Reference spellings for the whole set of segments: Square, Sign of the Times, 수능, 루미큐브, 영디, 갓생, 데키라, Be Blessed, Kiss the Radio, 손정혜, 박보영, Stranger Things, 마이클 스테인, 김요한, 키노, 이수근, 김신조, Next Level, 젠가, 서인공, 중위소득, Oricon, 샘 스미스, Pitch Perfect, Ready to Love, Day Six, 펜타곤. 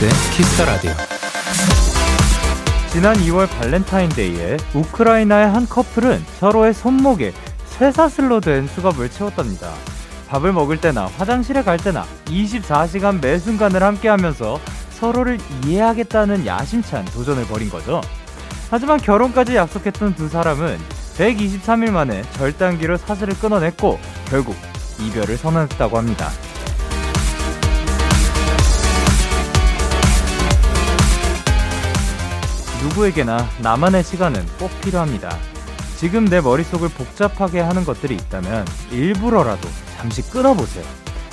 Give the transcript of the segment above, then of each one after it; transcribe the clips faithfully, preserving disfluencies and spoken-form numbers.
데이식스의 키스 더 라디오. 지난 이월 발렌타인데이에 우크라이나의 한 커플은 서로의 손목에 쇠사슬로 된 수갑을 채웠답니다. 밥을 먹을 때나 화장실에 갈 때나 이십사 시간 매 순간을 함께하면서 서로를 이해하겠다는 야심찬 도전을 벌인 거죠. 하지만 결혼까지 약속했던 두 사람은 백이십삼 일 만에 절단기로 사슬을 끊어냈고 결국 이별을 선언했다고 합니다. 누구에게나 나만의 시간은 꼭 필요합니다. 지금 내 머릿속을 복잡하게 하는 것들이 있다면 일부러라도 잠시 끊어보세요.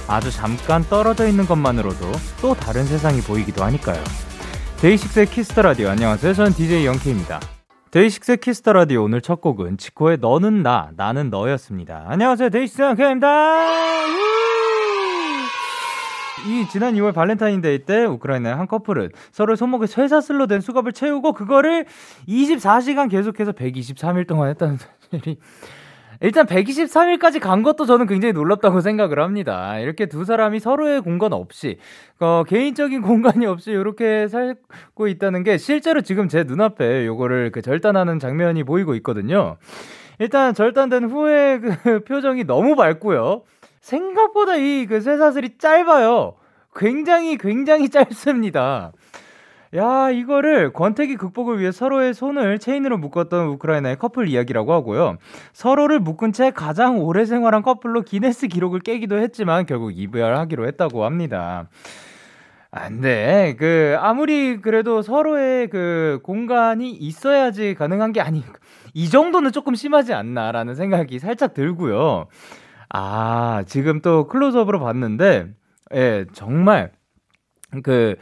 아주 잠깐 떨어져 있는 것만으로도 또 다른 세상이 보이기도 하니까요. 데이식스의 키스 더 라디오. 안녕하세요. 저는 디제이 영케이입니다. 데이식스의 키스 더 라디오 오늘 첫 곡은 지코의 너는 나, 나는 너였습니다. 안녕하세요. 데이식스 영케이입니다. 이 지난 이월 발렌타인데이 때 우크라이나의 한 커플은 서로 손목에 쇠사슬로 된 수갑을 채우고 그거를 이십사 시간 계속해서 백이십삼 일 동안 했다는 사실이, 일단 백이십삼 일까지 간 것도 저는 굉장히 놀랍다고 생각을 합니다. 이렇게 두 사람이 서로의 공간 없이, 어, 개인적인 공간이 없이 이렇게 살고 있다는 게 실제로 지금 제 눈앞에 요거를 그 절단하는 장면이 보이고 있거든요. 일단 절단된 후에 그 표정이 너무 밝고요. 생각보다 이 그 쇠사슬이 짧아요. 굉장히 굉장히 짧습니다. 야, 이거를 권태기 극복을 위해 서로의 손을 체인으로 묶었던 우크라이나의 커플 이야기라고 하고요. 서로를 묶은 채 가장 오래 생활한 커플로 기네스 기록을 깨기도 했지만 결국 이별하기로 했다고 합니다. 안돼. 그 아무리 그래도 서로의 그 공간이 있어야지 가능한 게 아니, 이 정도는 조금 심하지 않나라는 생각이 살짝 들고요. 아, 지금 또 클로즈업으로 봤는데, 예, 정말, 그,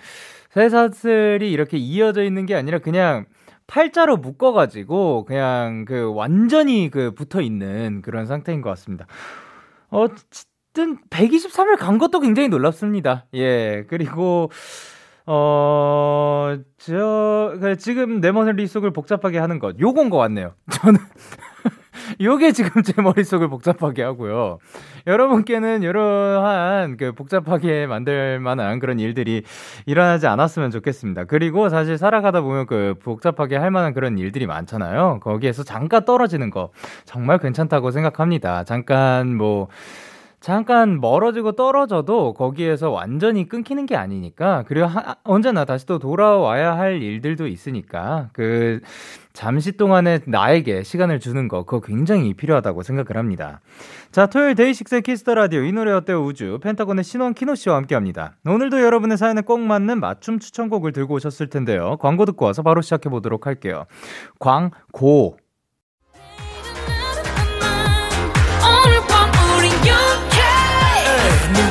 쇠사슬이 이렇게 이어져 있는 게 아니라 그냥 팔자로 묶어가지고, 그냥 그 완전히 그 붙어 있는 그런 상태인 것 같습니다. 어쨌든, 백이십삼 일 간 것도 굉장히 놀랍습니다. 예, 그리고, 어, 저, 지금 내 머릿속을 복잡하게 하는 것. 요건 것 같네요. 저는. 요게 지금 제 머릿속을 복잡하게 하고요. 여러분께는 이러한 그 복잡하게 만들 만한 그런 일들이 일어나지 않았으면 좋겠습니다. 그리고 사실 살아가다 보면 그 복잡하게 할 만한 그런 일들이 많잖아요. 거기에서 잠깐 떨어지는 거 정말 괜찮다고 생각합니다. 잠깐 뭐 잠깐 멀어지고 떨어져도 거기에서 완전히 끊기는 게 아니니까, 그리고 하, 언제나 다시 또 돌아와야 할 일들도 있으니까 그 잠시 동안에 나에게 시간을 주는 거, 그거 굉장히 필요하다고 생각을 합니다. 자, 토요일 데이식스의 키스 더 라디오, 이 노래 어때요 우주, 펜타곤의 신원 키노씨와 함께합니다. 오늘도 여러분의 사연에 꼭 맞는 맞춤 추천곡을 들고 오셨을 텐데요. 광고 듣고 와서 바로 시작해보도록 할게요. 광고.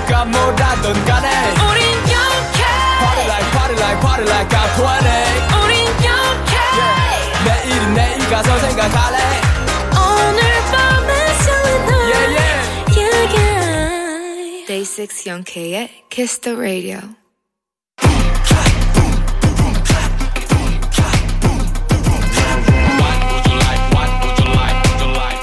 누가 뭐라던 간에 우린 영케이 Party like party like party like I'm 이십. 우린 영케이 yeah. 내일은 내일 가서 생각할래. 오늘 밤에 설레던 yeah, yeah. yeah, yeah. Day Six 영케이의 Kiss the Radio.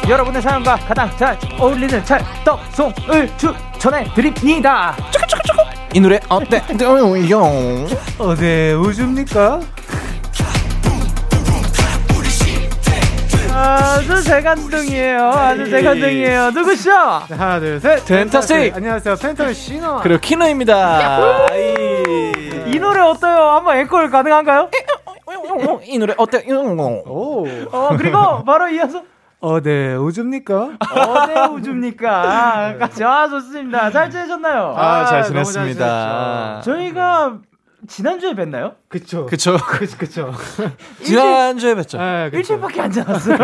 여러분의 사연과 가장 잘 어울리는 찰떡송을 추천해드립니다. 이 노래 어때? 어때 우주입니까? 아주 재간둥이에요. 아주 재간둥이에요. 누구시죠? 하나 둘 셋. 펜타씨. 안녕하세요. 펜타의 신원 그리고 키노입니다. 이 노래 어때요? 한번 앵콜 가능한가요? 이 노래 어때? 오. 어, 그리고 바로 이어서 어, 네, 우주입니까? 어, 네, 우주입니까? 아, 좋습니다. 잘 지내셨나요? 아, 아 잘 지냈습니다. 잘 아. 저희가 지난주에 뵀나요? 그쵸. 그쵸. 그쵸. 그쵸. 지난주에 뵀죠. 아, 일주일밖에 안 지났어요.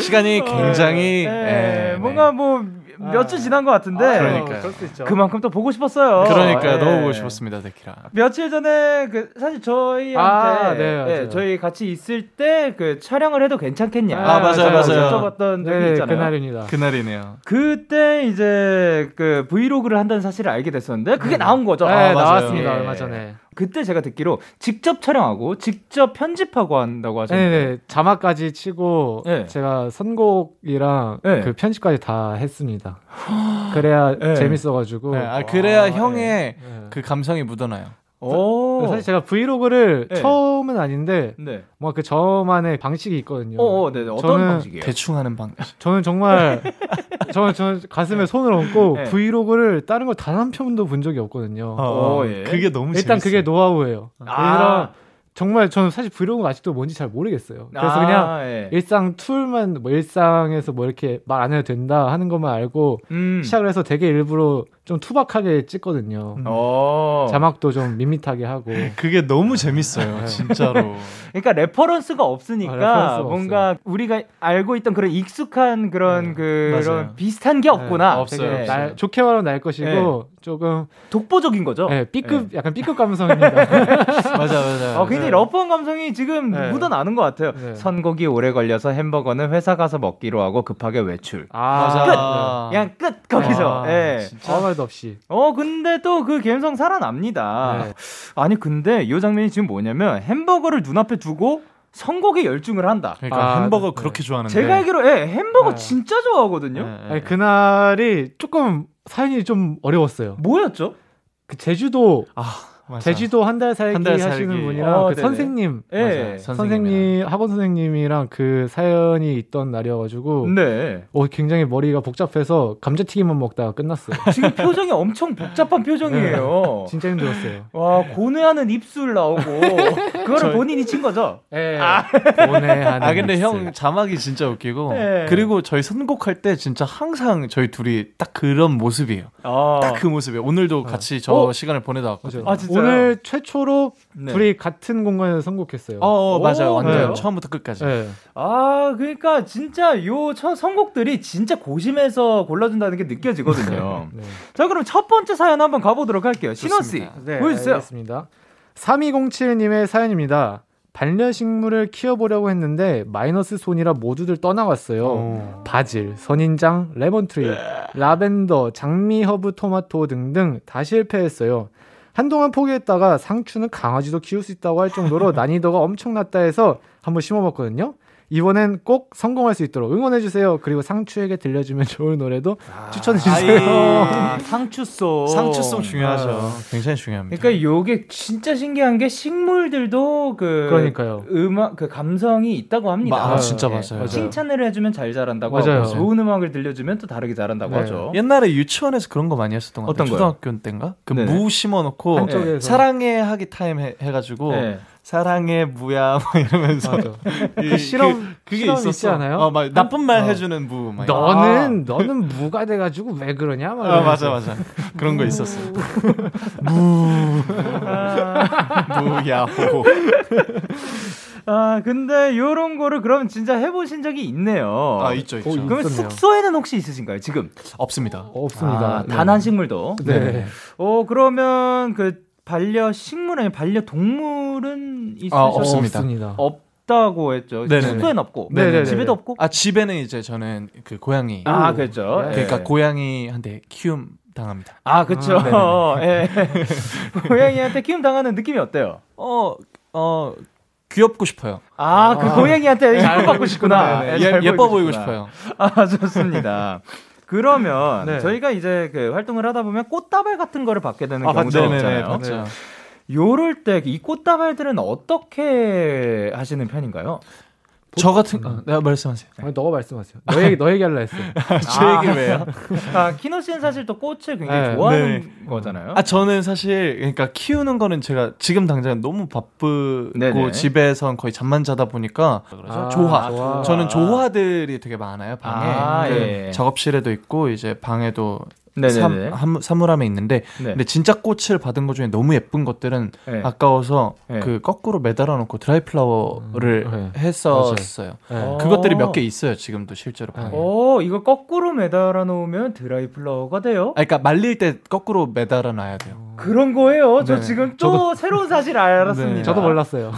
시간이 굉장히. 어, 네, 네, 뭔가 네. 뭐. 몇 주 지난 것 같은데. 아, 그러니까요. 어, 그만큼 또 보고 싶었어요. 그러니까요. 예. 너무 보고 싶었습니다, 데키라. 며칠 전에 그 사실 저희한테 아, 네, 예, 저희 같이 있을 때 그 촬영을 해도 괜찮겠냐. 아, 아 맞아요, 맞아요. 여쭤봤던 적이 네, 있잖아요. 그날입니다. 그날이네요. 그때 이제 그 브이로그를 한다는 사실을 알게 됐었는데 그게 음. 나온 거죠. 네, 아, 나왔습니다. 예. 얼마 전에. 그때 제가 듣기로 직접 촬영하고 직접 편집하고 한다고 하셨는데. 네네. 자막까지 치고 네. 제가 선곡이랑 네. 그 편집까지 다 했습니다. 그래야 네. 재밌어가지고. 네. 아, 그래야 와, 형의 네. 그 감성이 묻어나요. 오. 사실 제가 브이로그를 네. 처음은 아닌데 네. 뭔가 그 저만의 방식이 있거든요. 어, 네, 어떤 방식이에요? 대충 하는 방식. 저는 정말 저는 저는 가슴에 네. 손을 얹고 네. 브이로그를 다른 걸 단 한 편도 본 적이 없거든요. 어, 어, 예. 그게 너무 일단 재밌어요. 그게 노하우예요. 아. 정말 저는 사실 브이로그가 아직도 뭔지 잘 모르겠어요. 그래서 아, 그냥 예. 일상 툴만 뭐 일상에서 뭐 이렇게 말 안 해도 된다 하는 것만 알고 음. 시작을 해서 되게 일부러 좀 투박하게 찍거든요. 음. 자막도 좀 밋밋하게 하고. 그게 너무 재밌어요. 진짜로. 그러니까 레퍼런스가 없으니까 아, 레퍼런스가 뭔가 없어요. 우리가 알고 있던 그런 익숙한 그런 네. 그런 맞아요. 비슷한 게 없구나. 네. 없어요. 되게 날, 좋게 말하면 날 것이고 네. 조금 독보적인 거죠. 네, B급 네. 약간 B급 감성입니다. 맞아 맞아. 어, 굉장히 네. 러프한 감성이 지금 네. 묻어나는 것 같아요. 네. 선곡이 오래 걸려서 햄버거는 회사 가서 먹기로 하고 급하게 외출. 아, 맞아. 끝. 그냥 끝 거기서. 아, 네. 진짜 아무 말도 없이. 어 근데 또 그 감성 살아납니다. 네. 아니 근데 이 장면이 지금 뭐냐면 햄버거를 눈앞에 두고. 선곡에 열중을 한다. 그러니까 아, 햄버거 네. 그렇게 좋아하는데 제가 알기로 예, 햄버거 네. 진짜 좋아하거든요. 네. 아니, 그날이 조금 사연이 좀 어려웠어요. 뭐였죠? 그 제주도 아, 제주도 한 달 살기, 한 달 살기 하시는 분이랑 어, 그 선생님 네. 선생님 학원 선생님이랑 그 사연이 있던 날이어가지고 네. 어, 굉장히 머리가 복잡해서 감자튀김만 먹다가 끝났어요. 지금 표정이 엄청 복잡한 표정이에요. 네. 진짜 힘들었어요. 와 고뇌하는 입술 나오고 그거를 저... 본인이 친 거죠? 네. 아. 고뇌하는 아 근데 입술. 형 자막이 진짜 웃기고 네. 그리고 저희 선곡할 때 진짜 항상 저희 둘이 딱 그런 모습이에요. 아. 딱 그 모습이에요. 오늘도 아. 같이 저 어? 시간을 보내다 왔거든요. 아, 진짜? 오늘 최초로 네. 둘이 같은 공간에서 선곡했어요. 어, 어 맞아요. 완전 네. 처음부터 끝까지. 네. 아, 그러니까 진짜 요 첫 선곡들이 진짜 고심해서 골라준다는 게 느껴지거든요. 네. 자, 그럼 첫 번째 사연 한번 가보도록 할게요. 신원 씨, 네, 보여주세요. 알겠습니다. 삼이공칠님의 사연입니다. 반려식물을 키워보려고 했는데 마이너스 손이라 모두들 떠나갔어요. 오. 바질, 선인장, 레몬트리, 네. 라벤더, 장미, 허브, 토마토 등등 다 실패했어요. 한동안 포기했다가 상추는 강아지도 키울 수 있다고 할 정도로 난이도가 엄청났다 해서 한번 심어봤거든요. 이번엔 꼭 성공할 수 있도록 응원해주세요. 그리고 상추에게 들려주면 좋을 노래도 아, 추천해주세요. 아, 상추송. 상추송 중요하죠. 아, 굉장히 중요합니다. 그러니까 이게 진짜 신기한 게 식물들도 그 그러니까요. 음악 그 감성이 있다고 합니다. 아, 진짜 맞아요. 네. 맞아요. 칭찬을 해주면 잘 자란다고 맞아요. 하고 좋은 음악을 들려주면 또 다르게 자란다고 네. 하죠. 옛날에 유치원에서 그런 거 많이 했었던 것 같아요. 초등학교 때인가? 그 무 심어놓고 네. 사랑해 하기 타임 해, 해가지고 네. 사랑해 무야 뭐 이러면서 그 실험 그, 그게 있었지 않아요? 어, 막 나쁜 말 어. 해주는 무. 막 너는 아. 너는 무가 돼가지고 왜 그러냐? 막 아, 맞아 맞아 그런 거 있었어. 무 아. 무야호. 아 근데 이런 거를 그럼 진짜 해보신 적이 있네요. 아 있죠 있죠. 오, 그러면 있었네요. 숙소에는 혹시 있으신가요? 지금 없습니다. 어, 없습니다. 아, 네. 단 한 식물도. 네. 네. 어 그러면 그 반려 식물 아니 반려 동물은 있으셨습니까? 아, 없습니다. 없다고 했죠. 숙소에는 없고 네네네. 집에도 없고. 아 집에는 이제 저는 그 고양이. 아 그렇죠. 네. 그러니까 고양이한테 키움 당합니다. 아 그렇죠. 아, 네. 고양이한테 키움 당하는 느낌이 어때요? 어어 어, 귀엽고 싶어요. 아 그 아, 고양이한테 키움받고 싶구나. 네, 예, 예뻐 보이고 싶어요. 아 좋습니다. 그러면 네. 저희가 이제 그 활동을 하다 보면 꽃다발 같은 거를 받게 되는 아, 경우도 맞죠, 있잖아요. 맞죠. 네. 요럴 때 이 꽃다발들은 어떻게 하시는 편인가요? 저 같은 거 아, 내가 말씀하세요. 네. 아니, 너가 말씀하세요. 너 얘기 너 얘기 할라 했어. 제 아, 얘기를 왜요? 아, 키노 씨는 사실 또 꽃을 굉장히 네, 좋아하는 네. 거잖아요. 아, 저는 사실 그러니까 키우는 거는 제가 지금 당장 너무 바쁘고 네네. 집에선 거의 잠만 자다 보니까 아, 조화. 조화. 저는 조화들이 되게 많아요, 방에. 아, 예. 작업실에도 있고 이제 방에도 네네네. 사물함에 있는데 네. 근데 진짜 꽃을 받은 것 중에 너무 예쁜 것들은 네. 아까워서 네. 그 거꾸로 매달아 놓고 드라이플라워를 음, 네. 했었어요. 네. 그것들이 몇 개 있어요. 지금도 실제로 방에. 오, 이거 거꾸로 매달아 놓으면 드라이플라워가 돼요? 아, 그러니까 말릴 때 거꾸로 매달아 놔야 돼요. 그런 거예요? 저 네. 지금 또 저도, 새로운 사실 알았습니다. 네. 저도 몰랐어요.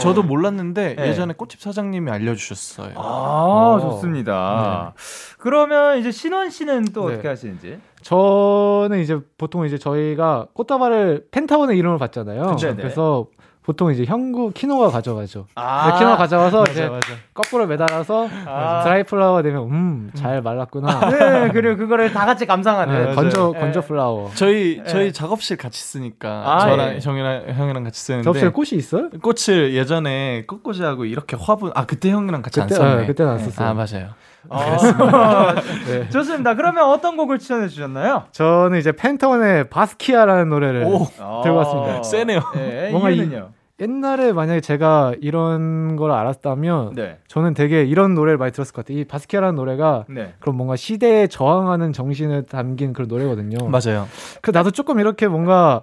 저도 몰랐는데 네. 예전에 꽃집 사장님이 알려주셨어요. 아, 오. 좋습니다. 네. 그러면 이제 신원 씨는 또 네. 어떻게 하시나요? 저는 이제 보통 이제 저희가 꽃다발을 펜타원의 이름을 받잖아요. 네네. 그래서 보통 이제 형구 키노가 가져가죠. 아~ 키노가 가져와서 맞아, 이제 맞아. 거꾸로 매달아서 아~ 드라이 플라워 되면 음, 잘 말랐구나. 네, 그리고 그거를 다 같이 감상하는 네, 건조 네. 건조 플라워. 저희 네. 저희 작업실 같이 쓰니까 아, 저랑 네. 정이랑 형이랑 같이 쓰는데 작업실 꽃이 있어요? 꽃을 예전에 꽃꽂이하고 이렇게 화분 아 그때 형이랑 같이 그때, 안 썼네. 네, 그때는 안 썼어요. 아 맞아요. 아, 네. 좋습니다. 그러면 어떤 곡을 추천해 주셨나요? 저는 이제 펜톤의 바스키아라는 노래를 오, 들고 왔습니다. 세네요. 네, 뭔가 이유는요? 이, 옛날에 만약에 제가 이런 걸 알았다면 네. 저는 되게 이런 노래를 많이 들었을 것 같아요. 이 바스키아라는 노래가 네. 그런 뭔가 시대에 저항하는 정신을 담긴 그런 노래거든요. 맞아요. 그 나도 조금 이렇게 뭔가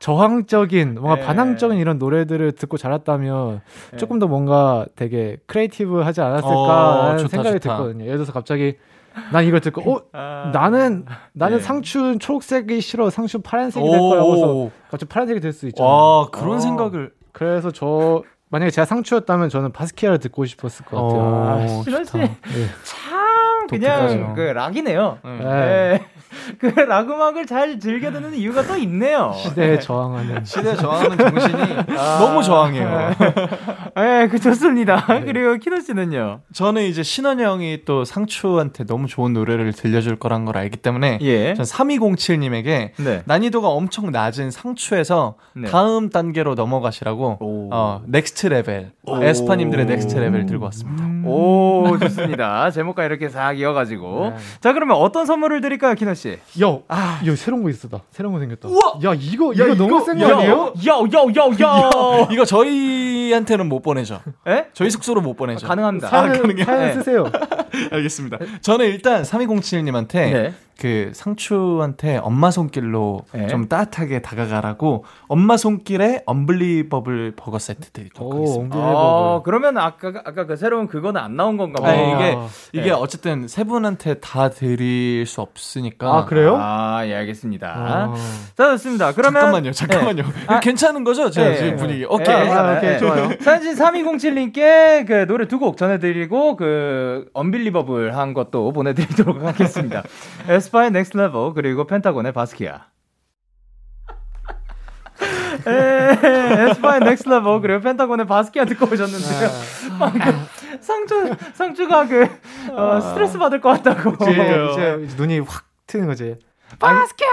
저항적인 뭔가 네. 반항적인 이런 노래들을 듣고 자랐다면 네. 조금 더 뭔가 되게 크리에이티브하지 않았을까라는 어, 좋다, 생각이 좋다. 들거든요. 예를 들어서 갑자기 난 이걸 듣고 어? 아, 나는 나는 네. 상추 초록색이 싫어 상추 파란색이 될 거야 하고서 갑자기 파란색이 될 수 있잖아요. 와, 그런 아, 생각을 그래서 저 만약에 제가 상추였다면 저는 바스키아를 듣고 싶었을 것 같아요. 실러씨 아, 네. 참 그냥 독특하죠. 그 락이네요. 네. 네. 그 락 음악을 잘 즐겨 듣는 이유가 또 있네요. 시대에 저항하는 시대에 저항하는 정신이 아, 너무 저항해요. 네, 그 좋습니다. 네. 그리고 키노 씨는요? 저는 이제 신원이 형이 또 상추한테 너무 좋은 노래를 들려줄 거란 걸 알기 때문에 예. 전 삼이공칠님에게 네. 난이도가 엄청 낮은 상추에서 네. 다음 단계로 넘어가시라고 어, 넥스트 레벨 에스파님들의 넥스트 레벨 들고 왔습니다. 음. 오 좋습니다. 제목과 이렇게 싹 이어가지고 네. 자 그러면 어떤 선물을 드릴까요, 키노 씨? 야, 아, 야, 새로운 거 있었다. 새로운 거 생겼다. 우와! 야, 이거, 야, 이거 너무 센 거 아니에요? 야, 야, 야, 야. 이거 저희한테는 못 보내죠. 에? 저희 숙소로 못 보내죠. 가능합니다. 사연, 아, 가능해요? 사연 쓰세요. 알겠습니다. 저는 일단 삼이공칠님한테 네. 그 상추한테 엄마 손길로 네. 좀 따뜻하게 다가가라고 엄마 손길에 언블리버블 버거 세트 드리도록 하겠습니다. 어, 그러면 아까 아까 그 새로운 그거는 안 나온 건가 봐요. 네, 이게 아, 이게 네. 어쨌든 세 분한테 다 드릴 수 없으니까. 아 그래요? 아 예 알겠습니다. 아. 자 좋습니다. 그러면 잠깐만요, 잠깐만요. 네. 아, 괜찮은 거죠? 제가 네. 지금 분위기. 오케이, 네. 아, 오케이 네. 좋아요. 사실 삼이공칠님께 그 노래 두 곡 전해드리고 그 언빌리버블 한 것도 보내드리도록 하겠습니다. 에스파의 넥스트 레벨 그리고 펜타곤의 바스키아. 에스파의 넥스트 레벨 그리고 펜타곤의 바스키아 듣고 오셨는데요. 상추 상추가 그 어, 스트레스 받을 것 같다고. 이제 눈이 확 트는 거지. 바스키아.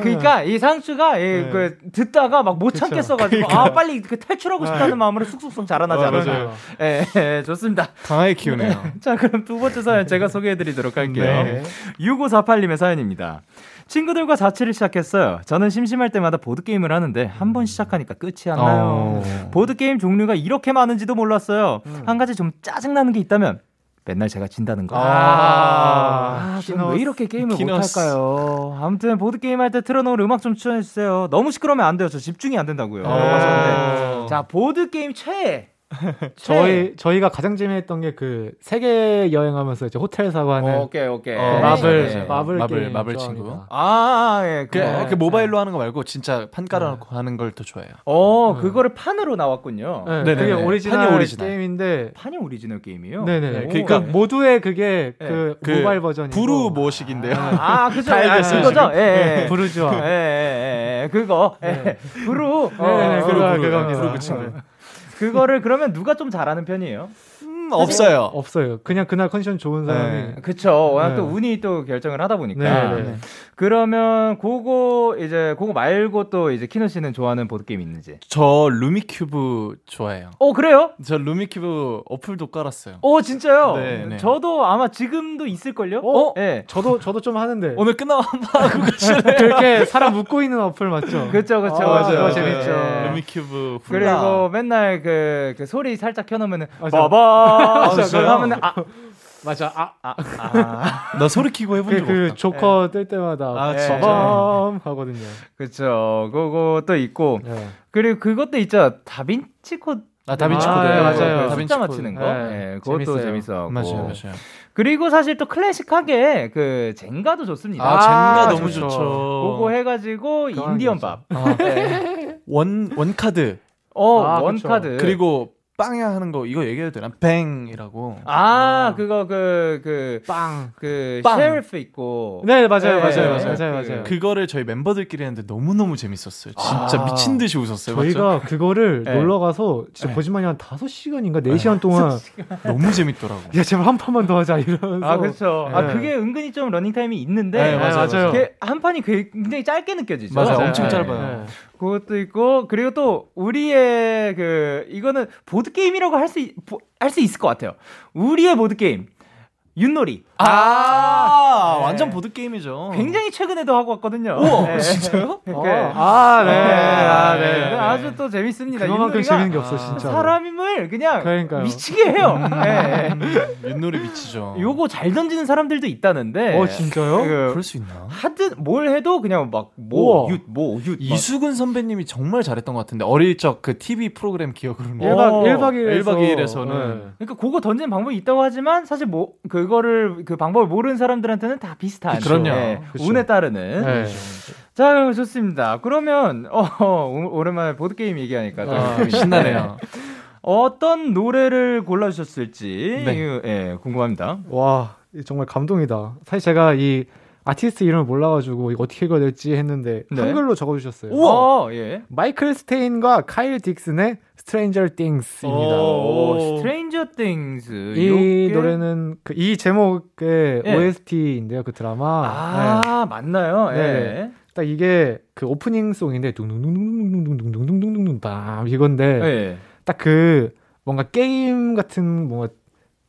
그러니까 이 상추가 이 네. 그 듣다가 막 못 참겠어가지고 그러니까. 아 빨리 그 탈출하고 싶다는 마음으로 쑥쑥쑥 자라나잖아요. 예, 예, 좋습니다. 강하게 키우네요. 자 그럼 두 번째 사연 제가 소개해드리도록 할게요. 네. 육오사팔님의 사연입니다. 친구들과 자취를 시작했어요. 저는 심심할 때마다 보드게임을 하는데 한 번 시작하니까 끝이 안 나요. 어... 보드게임 종류가 이렇게 많은지도 몰랐어요. 음. 한 가지 좀 짜증나는 게 있다면 맨날 제가 진다는 거. 아, 아 그럼 왜 이렇게 게임을 키노스. 못할까요? 아무튼 보드게임 할 때 틀어놓을 음악 좀 추천해주세요. 너무 시끄러우면 안 돼요. 저 집중이 안 된다고요. 아, 자, 보드게임 최애. 저희, 저희가 가장 재미있던 게 그 세계 여행하면서 이제 호텔 사고 하는. 오케이, 오케이. 어, 마블, 네. 마블, 마블, 게임 마블 친구. 아, 예. 그, 네. 그 모바일로 하는 거 말고 진짜 판 깔아놓고 네. 하는 걸 더 좋아해요. 어, 네. 그거를 판으로 나왔군요. 네, 네. 그게 오리지널, 판이 오리지널 게임인데. 판이 오리지널 게임이에요? 네네. 오. 그러니까 모두의 그게 네. 그, 그 모바일 버전이. 부루 모식인데요. 아, 아 그죠. 아, 그거죠. 예, 예. 부르죠. 예, 예, 예. 그거. 예. 부루. 네네. 그거, 부루 그 친구. 그거를 그러면 누가 좀 잘하는 편이에요? 음, 없어요. 없어요. 그냥 그날 컨디션 좋은 사람이. 네. 그쵸. 워낙 네. 또 운이 또 결정을 하다 보니까. 네, 네. 그러면 그거 이제 그거 말고 또 이제 키노 씨는 좋아하는 보드 게임 있는지? 저 루미큐브 좋아해요. 어 그래요? 저 루미큐브 어플도 깔았어요. 어 진짜요? 네, 네. 저도 아마 지금도 있을 걸요? 어? 네. 저도 저도 좀 하는데. 오늘 끝나고 한번 그렇게 사람 묶고 있는 어플 맞죠? 그렇죠, 그렇죠. 아, 맞아요. 재밌죠. 네. 루미큐브. 훌라. 그리고 맨날 그, 그 소리 살짝 켜놓으면은 봐봐. 아, 그거 하면 아 맞아 아 아 아 나 소리 키고 해본 적 없다. 그 조커 뜰 때마다 아 진짜 하거든요. 그렇죠. 그거 또 있고 네. 그리고 그것도 있죠. 다빈치 코드. 아 다빈치 코드 아, 네, 맞아요. 숫자 코드. 맞히는 거. 네, 네, 그것도 재밌어. 맞아요, 맞아요. 그리고 사실 또 클래식하게 그 젠가도 좋습니다. 아, 아 젠가 너무 좋죠. 그거 해가지고 인디언 밥. 아, 네. 원 원카드. 어 원카드. 아, 그리고 빵야 하는 거 이거 얘기해도 되나? 뱅이라고. 아, 아. 그거 그 그 빵 그 셰리프 있고. 네, 맞아요. 네, 맞아요. 네, 맞아요. 맞아요. 맞아요. 그거를 저희 멤버들끼리 했는데 너무너무 재밌었어요. 진짜 아. 미친 듯이 웃었어요. 저희가 맞죠? 그거를 네. 놀러 가서 진짜 거짓말이 한 다섯 시간인가 네 시간 네. 동안 너무 재밌더라고. 야, 제발 한 판만 더 하자 이러면서. 아, 그렇죠. 네. 아, 그게 은근히 좀 러닝 타임이 있는데 네, 맞아요. 맞아요. 맞아요. 한 판이 굉장히 짧게 느껴지죠. 맞아요. 맞아요. 엄청 짧아요. 네. 그것도 있고 그리고 또 우리의 그 이거는 보드 게임이라고 할 수 할 수 있을 것 같아요. 우리의 보드 게임 윷놀이. 아, 아 네. 완전 보드 게임이죠. 굉장히 최근에도 하고 왔거든요. 오, 네. 진짜요? 네. 아, 네. 아, 네. 네. 네. 아주 또 재밌습니다. 그만큼 재밌는 게 없어 진짜. 사람임을 그냥 그러니까요. 미치게 해요. 네. 윷놀이 미치죠. 요거 잘 던지는 사람들도 있다는데. 어, 진짜요? 그, 그럴 수 있나? 하든 뭘 해도 그냥 막 뭐 윷, 뭐 윷. 이수근 선배님이 정말 잘했던 것 같은데 어릴 적 그 티비 프로그램 기억으로는. 일 박 일 박에서 일 박 이 일에서는. 네. 그러니까 그거 던지는 방법이 있다고 하지만 사실 뭐 그거를 그 방법을 모르는 사람들한테는 다 비슷한. 그럼요. 네. 운에 따르는. 네. 자, 좋습니다. 그러면 어, 오랜만에 보드 게임 얘기하니까 아, 신나네요. 네. 어떤 노래를 골라주셨을지 네. 네, 궁금합니다. 와, 정말 감동이다. 사실 제가 이 아티스트 이름을 몰라가지고 이거 어떻게 읽어야 될지 했는데 네. 한글로 적어주셨어요. 우와, 예. 마이클 스테인과 카일 딕슨의 Stranger Things입니다. 오, Stranger Things. 이 요게? 노래는 그, 이 제목의 예. 오에스티인데요, 그 드라마. 아, 네. 맞나요? 네. 예. 딱 이게 그 오프닝 송인데 둥둥둥둥둥둥둥둥둥둥둥둥 빰 이건데 예. 딱 그 뭔가 게임 같은 뭔가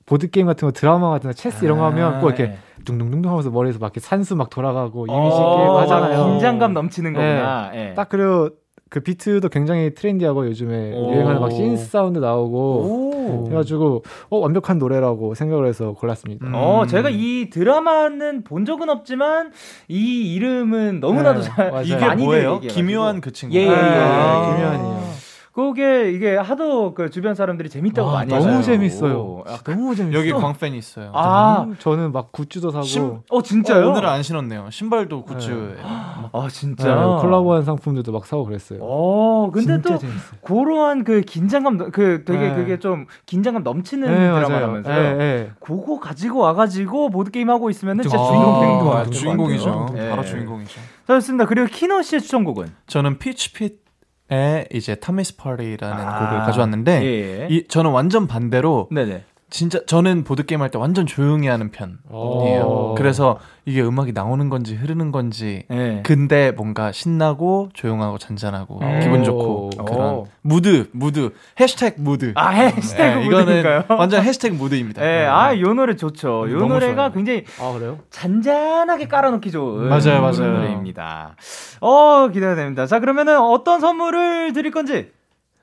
보드 게임 같은 거 드라마 같은 거 체스 이런 거 하면 꼭 이렇게. 둥둥둥둥 하면서 머리에서 막 이렇게 산수 막 돌아가고 이미지 게임 하잖아요. 긴장감 넘치는 거구나. 네. 네. 딱 그리고 그 비트도 굉장히 트렌디하고 요즘에 오. 유행하는 막 신스 사운드 나오고 해가지고 어, 완벽한 노래라고 생각을 해서 골랐습니다. 음. 어, 제가 이 드라마는 본 적은 없지만 이 이름은 너무나도 네. 잘 이게 뭐예요? 김요한 그 친구. 예, 예, 예. 예. 아. 김요한이요. 그게 이게 하도 그 주변 사람들이 재밌다고 아, 많이 너무 하잖아요. 재밌어요. 아, 너무 재밌어요. 여기 광팬이 있어요. 아, 너무, 저는 막 굿즈도 사고. 심, 어 진짜요? 어, 오늘은 안 신었네요. 신발도 굿즈. 네. 아 진짜. 네, 콜라보한 상품들도 막 사고 그랬어요. 어, 근데 또 재밌어요. 그러한 그 긴장감 그 되게 네. 그게 좀 긴장감 넘치는 네, 드라마라면서요. 네, 네. 그거 가지고 와가지고 보드 게임 하고 있으면은 진짜 주인공 되는 거 같아요. 주인공이죠. 네. 바로 주인공이죠. 자, 좋습니다. 그리고 키노 씨의 추천곡은 저는 피치 핏. 에 이제 Tommy's Party라는 아~ 곡을 가져왔는데 예, 예. 이, 저는 완전 반대로 네네. 진짜 저는 보드 게임 할 때 완전 조용히 하는 편이에요. 그래서 이게 음악이 나오는 건지 흐르는 건지 예. 근데 뭔가 신나고 조용하고 잔잔하고 기분 좋고 그런 무드 무드 해시태그 무드 아 해시태그 예, 무드니까요. 완전 해시태그 무드입니다. 예, 아, 이 노래 좋죠. 이 노래가 좋아요. 굉장히 아, 그래요? 잔잔하게 깔아놓기 좋은 맞아요, 맞아요. 노래입니다. 어, 기대가 됩니다. 자, 그러면은 어떤 선물을 드릴 건지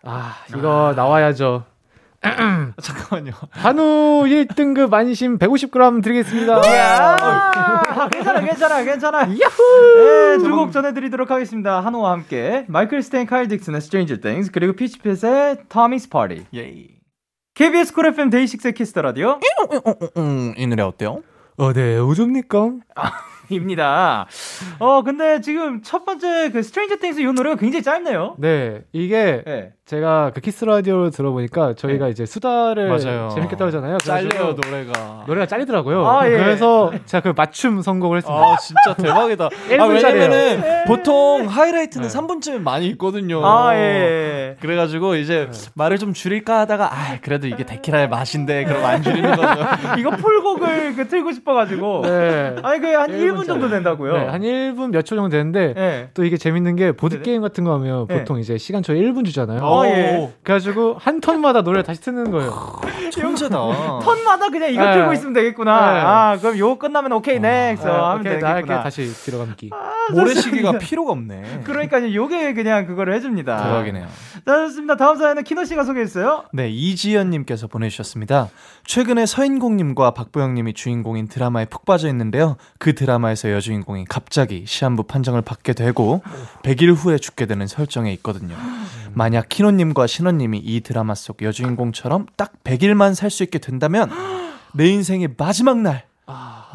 아 이거 아. 나와야죠. 잠깐만요. 한우 일 등급 안심 백오십 그램 드리겠습니다. 아, 괜찮아, 괜찮아, 괜찮아. 야호! 네, 즐거움 전해드리도록 하겠습니다. 한우와 함께 마이클 스테인, 카일 딕슨의 Stranger Things 그리고 피치핏의 Tommy's Party. 예이. 케이비에스 쿨 에프엠 데이식스의 키스 더 라디오. 이 노래 어때요? 어, 네, 오줍니까? 입니다. 어, 근데 지금 첫 번째 그 스트레인저 띵스 이 노래가 굉장히 짧네요. 네, 이게 네. 제가 그 키스 라디오를 들어보니까 저희가 네. 이제 수다를 맞아요. 재밌게 떨잖아요. 짧네요 노래가. 노래가 짧더라고요. 아, 예. 그래서 제가 그 맞춤 선곡을 했습니다. 아, 진짜 대박이다. 아, 왜냐면은 네. 보통 하이라이트는 네. 삼 분쯤 많이 있거든요. 아, 예. 그래가지고 이제 네. 말을 좀 줄일까 하다가 아, 그래도 이게 데키라의 맛인데 그럼 안 줄이는 거죠. 이거 풀곡을 그 틀고 싶어가지고. 네. 아니 그 한 일 분 정도 된다고요? 네, 한 일 분 몇 초 정도 되는데 네. 또 이게 재밌는 게 보드게임 같은 거 하면 네. 보통 이제 시간초 일 분 주잖아요. 아, 예. 그래가지고 한 턴마다 노래를 다시 트는 거예요. 천재다. 턴마다 그냥 이거 네. 틀고 있으면 되겠구나. 네. 아, 그럼 요거 끝나면 오케이, 넥스 아, 네. 하면 오케이, 되겠구나. 나에게 다시 들어감기. 아, 모래시계가 필요가 없네. 그러니까요. 요게 그냥 그거를 해줍니다. 대박이네요. 자, 좋습니다. 다음 사연은 키노 씨가 소개했어요. 네, 이지연 님께서 보내주셨습니다. 최근에 서인공 님과 박보영 님이 주인공인 드라마에 푹 빠져 있는데요. 그 드라마에서 여주인공이 갑자기 시한부 판정을 받게 되고 백 일 후에 죽게 되는 설정에 있거든요. 만약 키노님과 신원님이 이 드라마 속 여주인공처럼 딱 백 일만 살 수 있게 된다면 내 인생의 마지막 날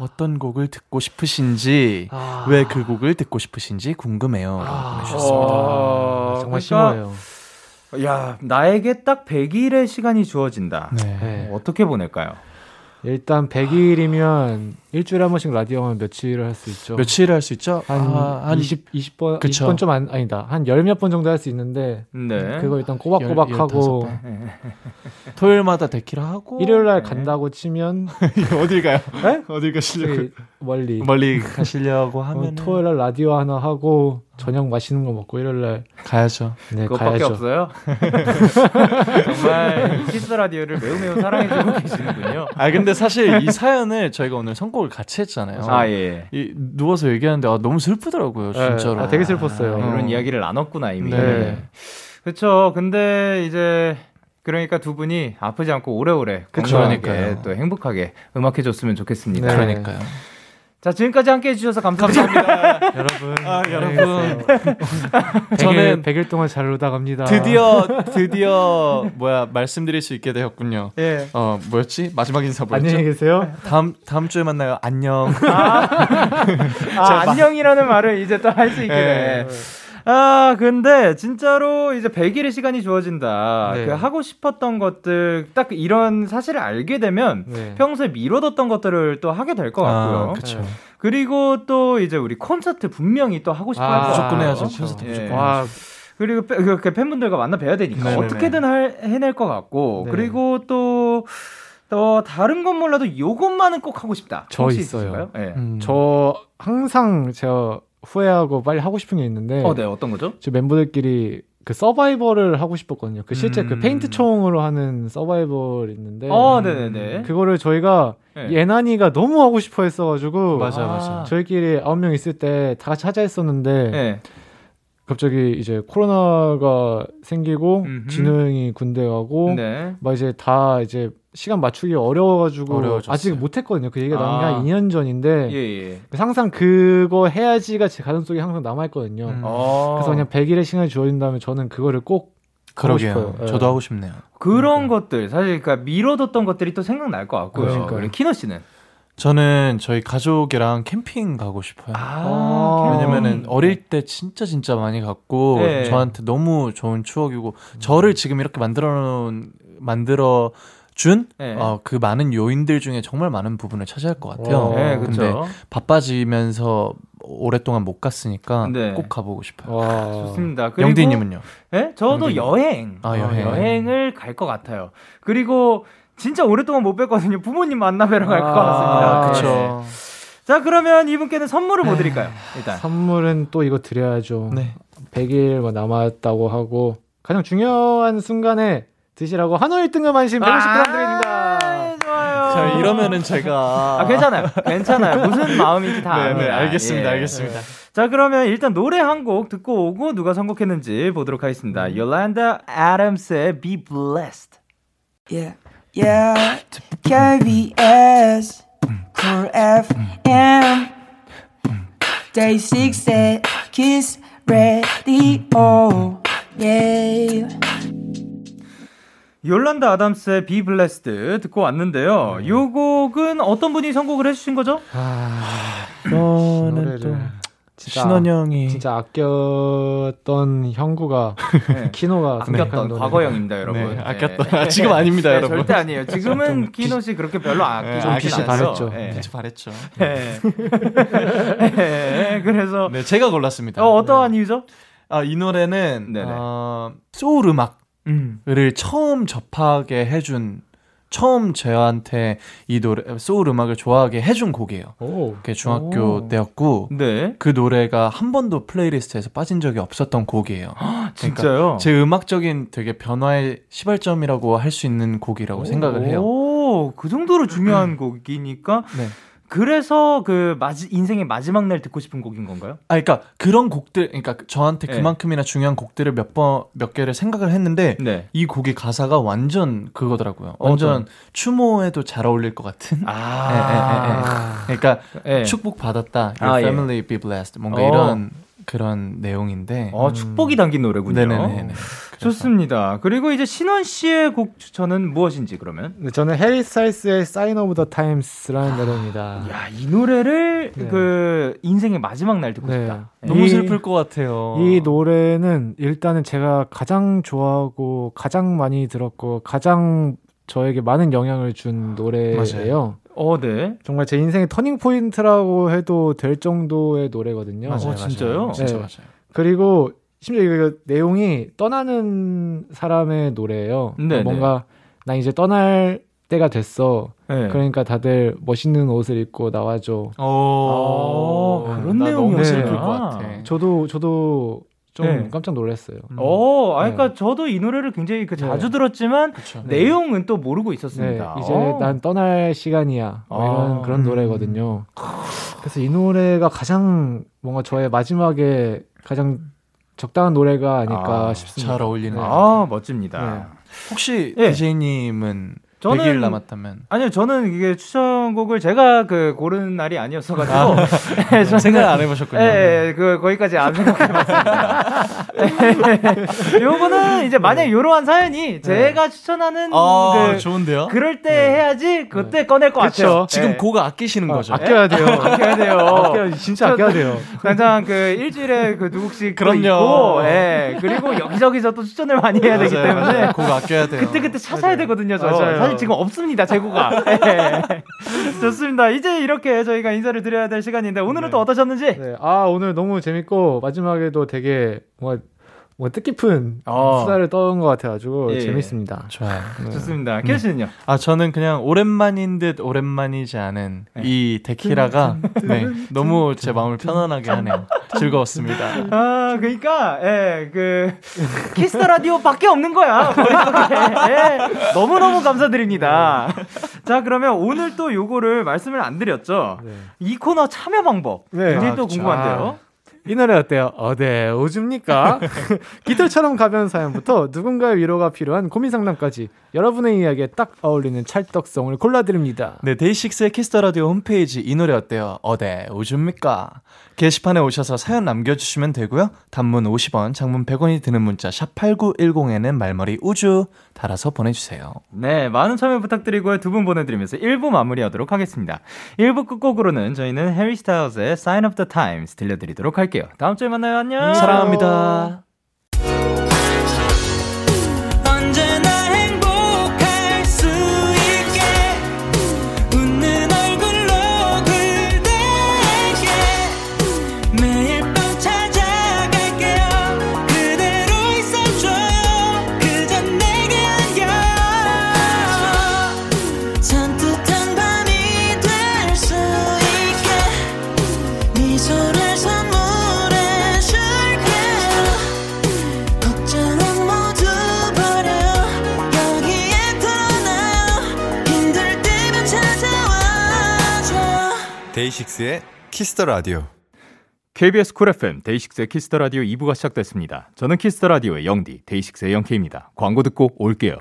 어떤 곡을 듣고 싶으신지 아... 왜 그 곡을 듣고 싶으신지 궁금해요. 아... 보내주셨습니다. 아... 정말 심오해요. 그러니까... 야, 나에게 딱 백 일의 시간이 주어진다. 네. 어, 어떻게 보낼까요? 일단 백 일이면 일주일에 한 번씩 라디오 하면 며칠을 할 수 있죠. 며칠을 할 수 있죠? 한, 아, 한 이십, 이십 번, 그쵸. 이십 번 좀 안, 아니다. 한 열 몇 번 정도 할 수 있는데 네. 그거 일단 꼬박꼬박 열, 하고 토요일마다 데키라 하고 일요일날 네. 간다고 치면 어딜 가요? 네? 어딜 가시려고? 멀리 멀리 가시려고 하면 토요일날 라디오 하나 하고 저녁 맛있는 거 먹고 일요일날 가야죠. 네, 그것밖에 없어요? 정말 키스 라디오를 매우 매우 사랑해주고 계시는군요. 아 근데 사실 이 사연을 저희가 오늘 선곡을 같이 했잖아요. 아 예. 이, 누워서 얘기하는데 아, 너무 슬프더라고요, 진짜로. 네, 아, 되게 슬펐어요. 아, 이런 어. 이야기를 나눴구나 이미. 네. 네. 그렇죠. 근데 이제 그러니까 두 분이 아프지 않고 오래오래 건강하게 또 행복하게 음악해줬으면 좋겠습니다. 네. 그러니까요. 자, 지금까지 함께 해주셔서 감사합니다. 감사합니다. 여러분. 아, 여러분. 백 일, 저는 백 일 동안 잘 놀다 갑니다. 드디어, 드디어, 뭐야, 말씀드릴 수 있게 되었군요. 예. 어, 뭐였지? 마지막 인사 뭐였죠? 안녕히 계세요. 다음, 다음 주에 만나요. 안녕. 아, 아 안녕이라는 말을 이제 또 할 수 있게 되네. 예. 아, 근데 진짜로 이제 백 일의 시간이 주어진다. 네. 그 하고 싶었던 것들, 딱 이런 사실을 알게 되면 네. 평소에 미뤄뒀던 것들을 또 하게 될 것 같고요. 아, 그쵸. 네. 그리고 또 이제 우리 콘서트 분명히 또 하고 싶어 할 것 같아요. 무조건 해야죠. 콘서트 무조건 네. 해야죠. 그리고 그 팬분들과 만나 뵈야 되니까 네네네. 어떻게든 할, 해낼 것 같고 네. 그리고 또 또 다른 건 몰라도 요것만은 꼭 하고 싶다. 저 있어요. 네. 음. 저 항상 제가 후회하고 빨리 하고 싶은 게 있는데. 어, 네, 어떤 거죠? 저 멤버들끼리 그 서바이벌을 하고 싶었거든요. 그 실제 음... 그 페인트 총으로 하는 서바이벌 있는데. 어, 네네네. 그거를 저희가 네. 예난이가 너무 하고 싶어 했어가지고. 맞아, 아, 맞아. 저희끼리 아홉 명 있을 때 다 같이 하자 했었는데. 네. 갑자기 이제 코로나가 생기고 음흠. 진우형이 군대 가고 네. 막 이제 다 이제 시간 맞추기 어려워가지고 어려워졌어요. 아직 못했거든요. 그 얘기가 나온 게 한 이 년 전인데 예, 예. 항상 그거 해야지가 제 가슴 속에 항상 남아있거든요. 음. 아. 그래서 그냥 백 일의 시간이 주어진다면 저는 그거를 꼭 그러게요. 하고 싶어요. 저도 네. 하고 싶네요. 그런 그러니까. 것들 사실 그러니까 미뤄뒀던 것들이 또 생각날 것 같고요. 그러니까. 우리 키노 씨는? 저는 저희 가족이랑 캠핑 가고 싶어요. 아, 왜냐면은 어릴 때 진짜 진짜 많이 갔고 네. 저한테 너무 좋은 추억이고 음. 저를 지금 이렇게 만들어 놓은 만들어 준 그 네. 어, 많은 요인들 중에 정말 많은 부분을 차지할 것 같아요. 네, 근데 바빠지면서 오랫동안 못 갔으니까 네. 꼭 가보고 싶어요. 와. 좋습니다. 그리고 영디님은요? 네? 저도 영디님. 여행. 아, 여행 여행을 갈 것 같아요. 그리고 진짜 오랫동안 못 뵀거든요. 부모님 만나뵈러 갈 것 같습니다. 아, 그렇죠. 자, 그러면 이분께는 선물을 뭐 드릴까요? 일단 선물은 또 이거 드려야죠. 네. 백 일 남았다고 하고 가장 중요한 순간에 드시라고 한우 일 등급 안심 백오십 그램 아~ 드립니다. 좋아요. 자, 이러면은 제가 아, 괜찮아요. 괜찮아요. 무슨 마음인지 다 네, 네, 알겠습니다. 예. 알겠습니다. 자, 그러면 일단 노래 한 곡 듣고 오고 누가 선곡했는지 보도록 하겠습니다. Yolanda Adams의 Be Blessed. Yeah. Yeah, 케이비에스, Cool 에프엠, Day Six의 Kiss Radio. Yeah. 욜란다 아담스의 Be Blessed 듣고 왔는데요. 이 음. 곡은 어떤 분이 선곡을 해주신 거죠? 아, 이거는 또 신원형이 진짜 아꼈던 형구가 네. 키노가 아꼈던 과거형입니다, 여러분. 네, 아꼈던 네. 아, 지금 아닙니다, 네, 여러분. 절대 아니에요. 지금은 키노 씨 그렇게 별로 아끼지 않았죠. 바랬죠. 빛이 바랬죠. 그래서 네, 제가 골랐습니다. 어, 어떠한 네. 이유죠? 아, 이 노래는 어, 소울 음악을 음. 처음 접하게 해준. 처음 저한테 이 노래 소울 음악을 좋아하게 해준 곡이에요. 오. 그게 중학교 오. 때였고 네. 그 노래가 한 번도 플레이리스트에서 빠진 적이 없었던 곡이에요. 아, 진짜요? 그러니까 제 음악적인 되게 변화의 시발점이라고 할 수 있는 곡이라고 오. 생각을 해요. 오, 그 정도로 중요한 음. 곡이니까 네. 그래서 그 마지, 인생의 마지막 날 듣고 싶은 곡인 건가요? 아, 그러니까 그런 곡들, 그러니까 저한테 그만큼이나 네. 중요한 곡들을 몇 번, 몇 개를 생각을 했는데 네. 이 곡의 가사가 완전 그거더라고요. 완전 어떤? 추모에도 잘 어울릴 것 같은. 아, 에, 에, 에, 에. 그러니까 에. 축복 받았다. Your 아, family 예. be blessed. 뭔가 어. 이런 그런 내용인데. 어, 음. 축복이 담긴 노래군요. 네네네. 좋습니다. 그리고 이제 신원 씨의 곡 추천은 무엇인지 그러면? 네, 저는 해리 스타일스의 Sign of the Times라는 아, 노래입니다. 야, 이 노래를 네. 그 인생의 마지막 날 듣고 네. 싶다. 네. 너무 슬플 것 같아요. 이 노래는 일단은 제가 가장 좋아하고 가장 많이 들었고 가장 저에게 많은 영향을 준 노래예요. 어, 네. 정말 제 인생의 터닝 포인트라고 해도 될 정도의 노래거든요. 맞아요, 어, 진짜요? 맞아요. 진짜 네. 맞아요. 그리고 심지어 이 내용이 떠나는 사람의 노래예요. 네네. 뭔가 나 이제 떠날 때가 됐어. 네. 그러니까 다들 멋있는 옷을 입고 나와줘. 오, 아, 그런 내용이 슬플 것 같아. 저도 저도. 좀 네. 깜짝 놀랐어요. 음. 오, 아, 그러니까 네. 저도 이 노래를 굉장히 그 자주 네. 들었지만 그쵸. 내용은 네. 또 모르고 있었습니다. 네. 이제 오. 난 떠날 시간이야. 뭐 이런 아. 그런 음. 노래거든요. 그래서 이 노래가 가장 뭔가 저의 마지막에 가장 적당한 노래가 아닐까 아, 싶습니다. 잘 어울리는. 네. 아, 멋집니다. 네. 혹시 네. 디제이님은 저는, 백 일 남았다면. 아니요, 저는 이게 추천곡을 제가 그 고른 날이 아니었어가지고. 아, 네, 저는, 생각을 안 해보셨군요. 예, 네, 네. 그, 거기까지 안 생각해봤습니다. 네, 요거는 이제 만약에 이러한 사연이 제가 네. 추천하는. 아, 그, 좋은데요? 그럴 때 네. 해야지 그때 네. 꺼낼 것 그쵸? 같아요. 지금 네. 고가 아끼시는 아, 거죠. 아껴야 돼요. 아껴야 돼요. 아껴야, 진짜 아껴야 돼요. 당장 그 일주일에 그 누구씩. 그럼요. 예. 네, 그리고 여기저기서 또 추천을 많이 해야 맞아요. 되기 때문에. 고가 아껴야 돼요. 그때그때 찾아야 되거든요, 저. 맞아요. 지금 없습니다, 재고가. 네. 좋습니다. 이제 이렇게 저희가 인사를 드려야 될 시간인데 오늘은 네. 또 어떠셨는지? 네. 아, 오늘 너무 재밌고 마지막에도 되게 뭔가 뭐 뜻깊은 어. 수다를 떠온 것 같아가지고 예. 재밌습니다. 좋아요. 네. 좋습니다. 케이 씨는요? 아, 저는 그냥 오랜만인 듯 오랜만이지 않은 네. 이 데키라가 네. 너무 제 마음을 편안하게 하네요. 즐거웠습니다. 아, 그러니까 예, 그 키스 더 라디오밖에 없는 거야. 예, 너무 너무 감사드립니다. 네. 자, 그러면 오늘 또 요거를 말씀을 안 드렸죠. 네. 이 코너 참여 방법 네. 굉장히 아, 또 그렇죠. 궁금한데요. 아. 이 노래 어때요? 어데 오줍니까? 깃털처럼 가벼운 사연부터 누군가의 위로가 필요한 고민 상담까지 여러분의 이야기에 딱 어울리는 찰떡성을 골라드립니다. 네, 데이식스의 키스더라디오 홈페이지 이 노래 어때요? 어데 오줍니까? 게시판에 오셔서 사연 남겨주시면 되고요. 단문 오십 원, 장문 백 원이 드는 문자 샵팔구일공에는 말머리 우주 달아서 보내주세요. 네, 많은 참여 부탁드리고요. 두 분 보내드리면서 일 부 마무리하도록 하겠습니다. 일 부 끝곡으로는 저희는 해리 스타일스의 Sign of the Times 들려드리도록 할게요. 다음 주에 만나요. 안녕. 사랑합니다. 데이식스의 키스 더 라디오. 케이비에스 쿨 에프엠 데이식스의 키스 더 라디오 이 부가 시작됐습니다. 저는 키스 더 라디오의 영디, 데이식스의 영케이입니다. 광고 듣고 올게요.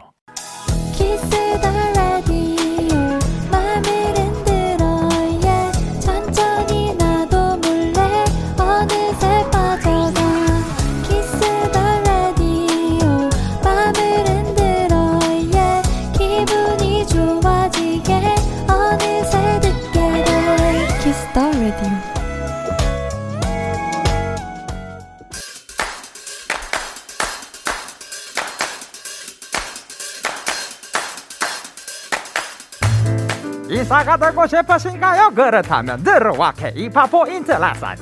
이사가 되고 싶으신가요? 그렇다면 들어와 K-팝 포인트 라산.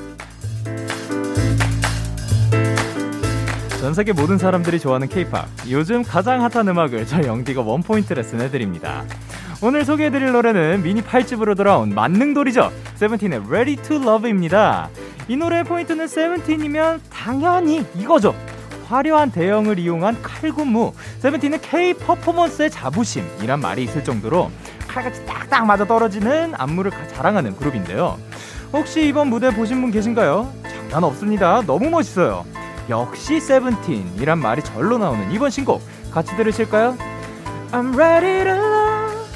전 세계 모든 사람들이 좋아하는 K-팝, 요즘 가장 핫한 음악을 저 영디가 원포인트 레슨해드립니다. 오늘 소개해드릴 노래는 미니 팔 집으로 돌아온 만능돌이죠. 세븐틴의 Ready to Love입니다. 이 노래의 포인트는 세븐틴이면 당연히 이거죠. 화려한 대형을 이용한 칼군무, 세븐틴은 K-퍼포먼스의 자부심이란 말이 있을 정도로 칼같이 딱딱 맞아 떨어지는 안무를 자랑하는 그룹인데요. 혹시 이번 무대 보신 분 계신가요? 장난 없습니다. 너무 멋있어요. 역시 세븐틴이란 말이 절로 나오는 이번 신곡 같이 들으실까요? I'm ready to love.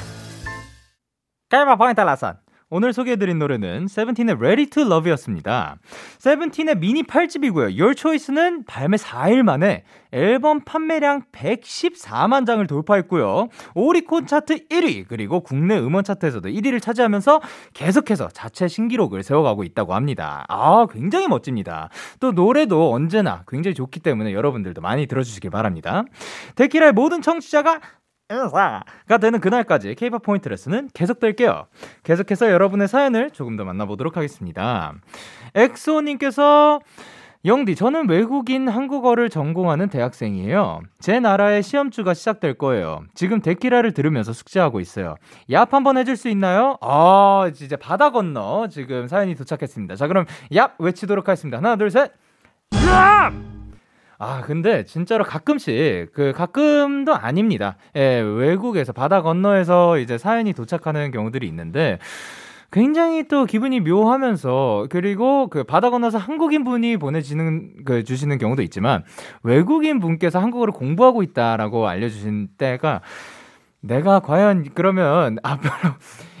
K-pop 포인트 라선. 오늘 소개해드린 노래는 세븐틴의 Ready to Love 였습니다. 세븐틴의 미니 팔 집이고요. Your Choice는 발매 사 일 만에 앨범 판매량 백십사만 장을 돌파했고요. 오리콘 차트 일 위, 그리고 국내 음원 차트에서도 일 위를 차지하면서 계속해서 자체 신기록을 세워가고 있다고 합니다. 아, 굉장히 멋집니다. 또 노래도 언제나 굉장히 좋기 때문에 여러분들도 많이 들어주시길 바랍니다. 데키라의 모든 청취자가 가 되는 그날까지 K-팝 포인트 레슨은 계속될게요. 계속해서 여러분의 사연을 조금 더 만나보도록 하겠습니다. 엑소님께서 영디, 저는 외국인 한국어를 전공하는 대학생이에요. 제 나라의 시험주가 시작될 거예요. 지금 데키라를 들으면서 숙제하고 있어요. 얍 한번 해줄 수 있나요? 아, 진짜 바다 건너 지금 사연이 도착했습니다. 자, 그럼 얍 외치도록 하겠습니다. 하나, 둘, 셋. 얍! 아, 근데 진짜로 가끔씩, 그 가끔도 아닙니다. 예, 외국에서 바다 건너에서 이제 사연이 도착하는 경우들이 있는데 굉장히 또 기분이 묘하면서, 그리고 그 바다 건너서 한국인 분이 보내지는 그 주시는 경우도 있지만 외국인 분께서 한국어를 공부하고 있다라고 알려주신 때가, 내가 과연 그러면 앞으로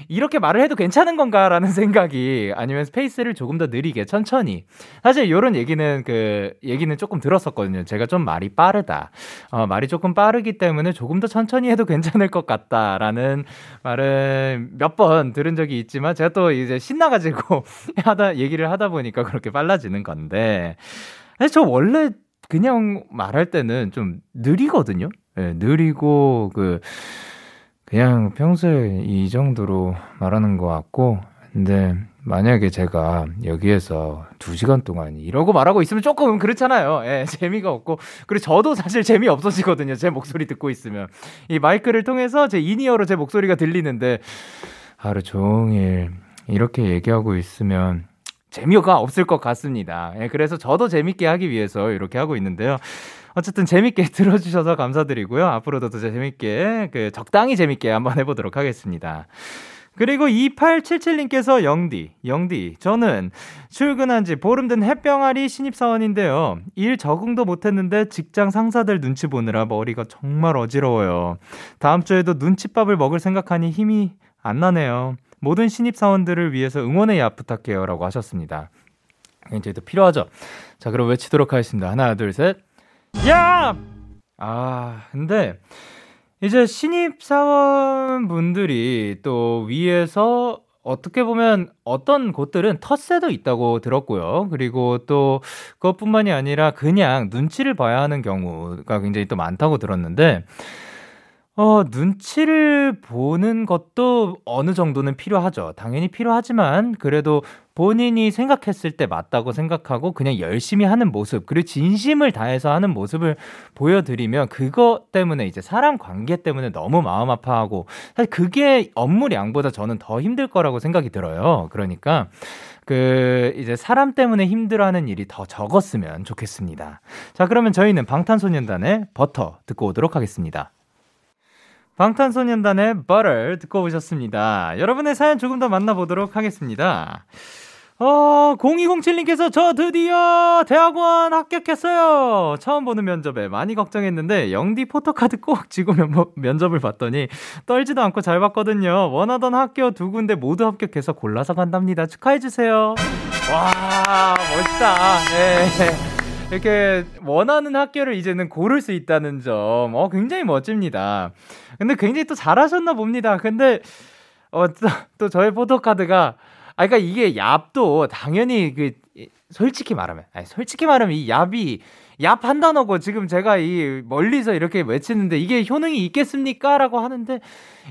이렇게 말을 해도 괜찮은 건가라는 생각이, 아니면 페이스를 조금 더 느리게 천천히, 사실 이런 얘기는 그 얘기는 조금 들었었거든요. 제가 좀 말이 빠르다, 어, 말이 조금 빠르기 때문에 조금 더 천천히 해도 괜찮을 것 같다라는 말을 몇 번 들은 적이 있지만, 제가 또 이제 신나가지고 하다 얘기를 하다 보니까 그렇게 빨라지는 건데, 사실 저 원래 그냥 말할 때는 좀 느리거든요. 네, 느리고 그 그냥 평소에 이 정도로 말하는 것 같고, 근데 만약에 제가 여기에서 두 시간 동안 이러고 말하고 있으면 조금 그렇잖아요. 예, 재미가 없고, 그리고 저도 사실 재미 없어지거든요. 제 목소리 듣고 있으면 이 마이크를 통해서 제 인이어로 제 목소리가 들리는데 하루 종일 이렇게 얘기하고 있으면 재미가 없을 것 같습니다. 예, 그래서 저도 재밌게 하기 위해서 이렇게 하고 있는데요. 어쨌든 재밌게 들어주셔서 감사드리고요. 앞으로도 더 재밌게, 그 적당히 재밌게 한번 해보도록 하겠습니다. 그리고 이팔칠칠님께서 영디, 영디, 저는 출근한 지 보름 된 햇병아리 신입사원인데요. 일 적응도 못했는데 직장 상사들 눈치 보느라 머리가 정말 어지러워요. 다음 주에도 눈칫밥을 먹을 생각하니 힘이 안 나네요. 모든 신입사원들을 위해서 응원의 야 부탁해요 라고 하셨습니다. 굉장히 또 필요하죠. 자, 그럼 외치도록 하겠습니다. 하나, 둘, 셋. 야! 아, 근데 이제 신입사원분들이 또 위에서 어떻게 보면 어떤 곳들은 텃세도 있다고 들었고요. 그리고 또 그것뿐만이 아니라 그냥 눈치를 봐야 하는 경우가 굉장히 또 많다고 들었는데, 어, 눈치를 보는 것도 어느 정도는 필요하죠. 당연히 필요하지만 그래도 본인이 생각했을 때 맞다고 생각하고 그냥 열심히 하는 모습, 그리고 진심을 다해서 하는 모습을 보여드리면, 그것 때문에 이제 사람 관계 때문에 너무 마음 아파하고, 사실 그게 업무량보다 저는 더 힘들 거라고 생각이 들어요. 그러니까 그 이제 사람 때문에 힘들어하는 일이 더 적었으면 좋겠습니다. 자, 그러면 저희는 방탄소년단의 버터 듣고 오도록 하겠습니다. 방탄소년단의 Butter 듣고 오셨습니다. 여러분의 사연 조금 더 만나보도록 하겠습니다. 어, 공이공칠님께서 저 드디어 대학원 합격했어요. 처음 보는 면접에 많이 걱정했는데 영디 포토카드 꼭 쥐고 면접을 봤더니 떨지도 않고 잘 봤거든요. 원하던 학교 두 군데 모두 합격해서 골라서 간답니다. 축하해주세요. 와, 멋있다. 네. 이렇게 원하는 학교를 이제는 고를 수 있다는 점, 어, 굉장히 멋집니다. 근데 굉장히 또 잘하셨나 봅니다. 근데 어, 또, 또 저의 포토카드가, 아, 그러니까 이게 얍도 당연히 그 솔직히 말하면, 아니, 솔직히 말하면 이 얍이 얍 한 단어고, 지금 제가 이 멀리서 이렇게 외치는데 이게 효능이 있겠습니까? 라고 하는데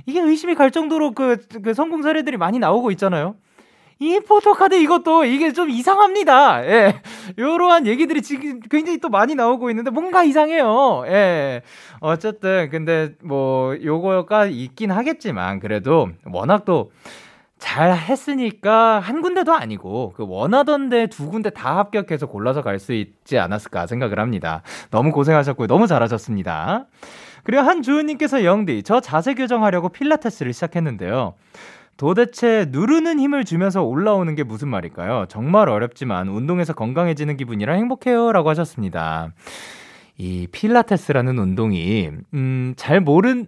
이게 의심이 갈 정도로 그, 그 성공 사례들이 많이 나오고 있잖아요. 이 포토카드 이것도 이게 좀 이상합니다. 예. 이러한 얘기들이 지금 굉장히 또 많이 나오고 있는데 뭔가 이상해요. 예. 어쨌든, 근데 뭐, 요거가 있긴 하겠지만, 그래도 워낙 또 잘 했으니까 한 군데도 아니고, 그 원하던 데 두 군데 다 합격해서 골라서 갈 수 있지 않았을까 생각을 합니다. 너무 고생하셨고요. 너무 잘하셨습니다. 그리고 한주은님께서 영디, 저 자세 교정하려고 필라테스를 시작했는데요. 도대체 누르는 힘을 주면서 올라오는 게 무슨 말일까요? 정말 어렵지만 운동해서 건강해지는 기분이라 행복해요 라고 하셨습니다. 이 필라테스라는 운동이 음, 잘 모른,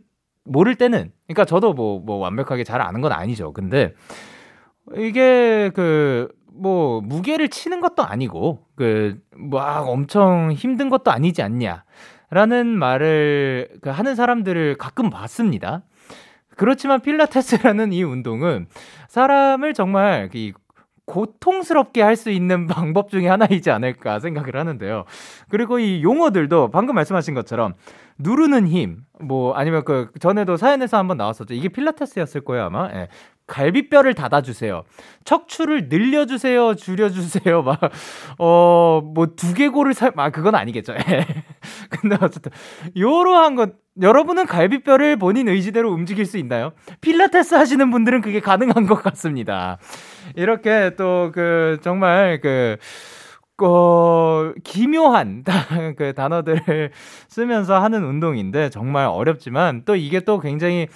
모를 때는, 그러니까 저도 뭐, 뭐 완벽하게 잘 아는 건 아니죠. 근데 이게 그 뭐 무게를 치는 것도 아니고 그 막 엄청 힘든 것도 아니지 않냐라는 말을 그 하는 사람들을 가끔 봤습니다. 그렇지만 필라테스라는 이 운동은 사람을 정말 이 고통스럽게 할 수 있는 방법 중에 하나이지 않을까 생각을 하는데요. 그리고 이 용어들도 방금 말씀하신 것처럼 누르는 힘, 뭐 아니면 그 전에도 사연에서 한번 나왔었죠. 이게 필라테스였을 거예요 아마. 예. 갈비뼈를 닫아주세요. 척추를 늘려주세요. 줄여주세요. 막, 어, 뭐, 두개골을 살, 아, 그건 아니겠죠. 근데 어쨌든, 요러한 것, 여러분은 갈비뼈를 본인 의지대로 움직일 수 있나요? 필라테스 하시는 분들은 그게 가능한 것 같습니다. 이렇게 또, 그, 정말, 그, 어, 기묘한 그 단어들을 쓰면서 하는 운동인데, 정말 어렵지만, 또 이게 또 굉장히,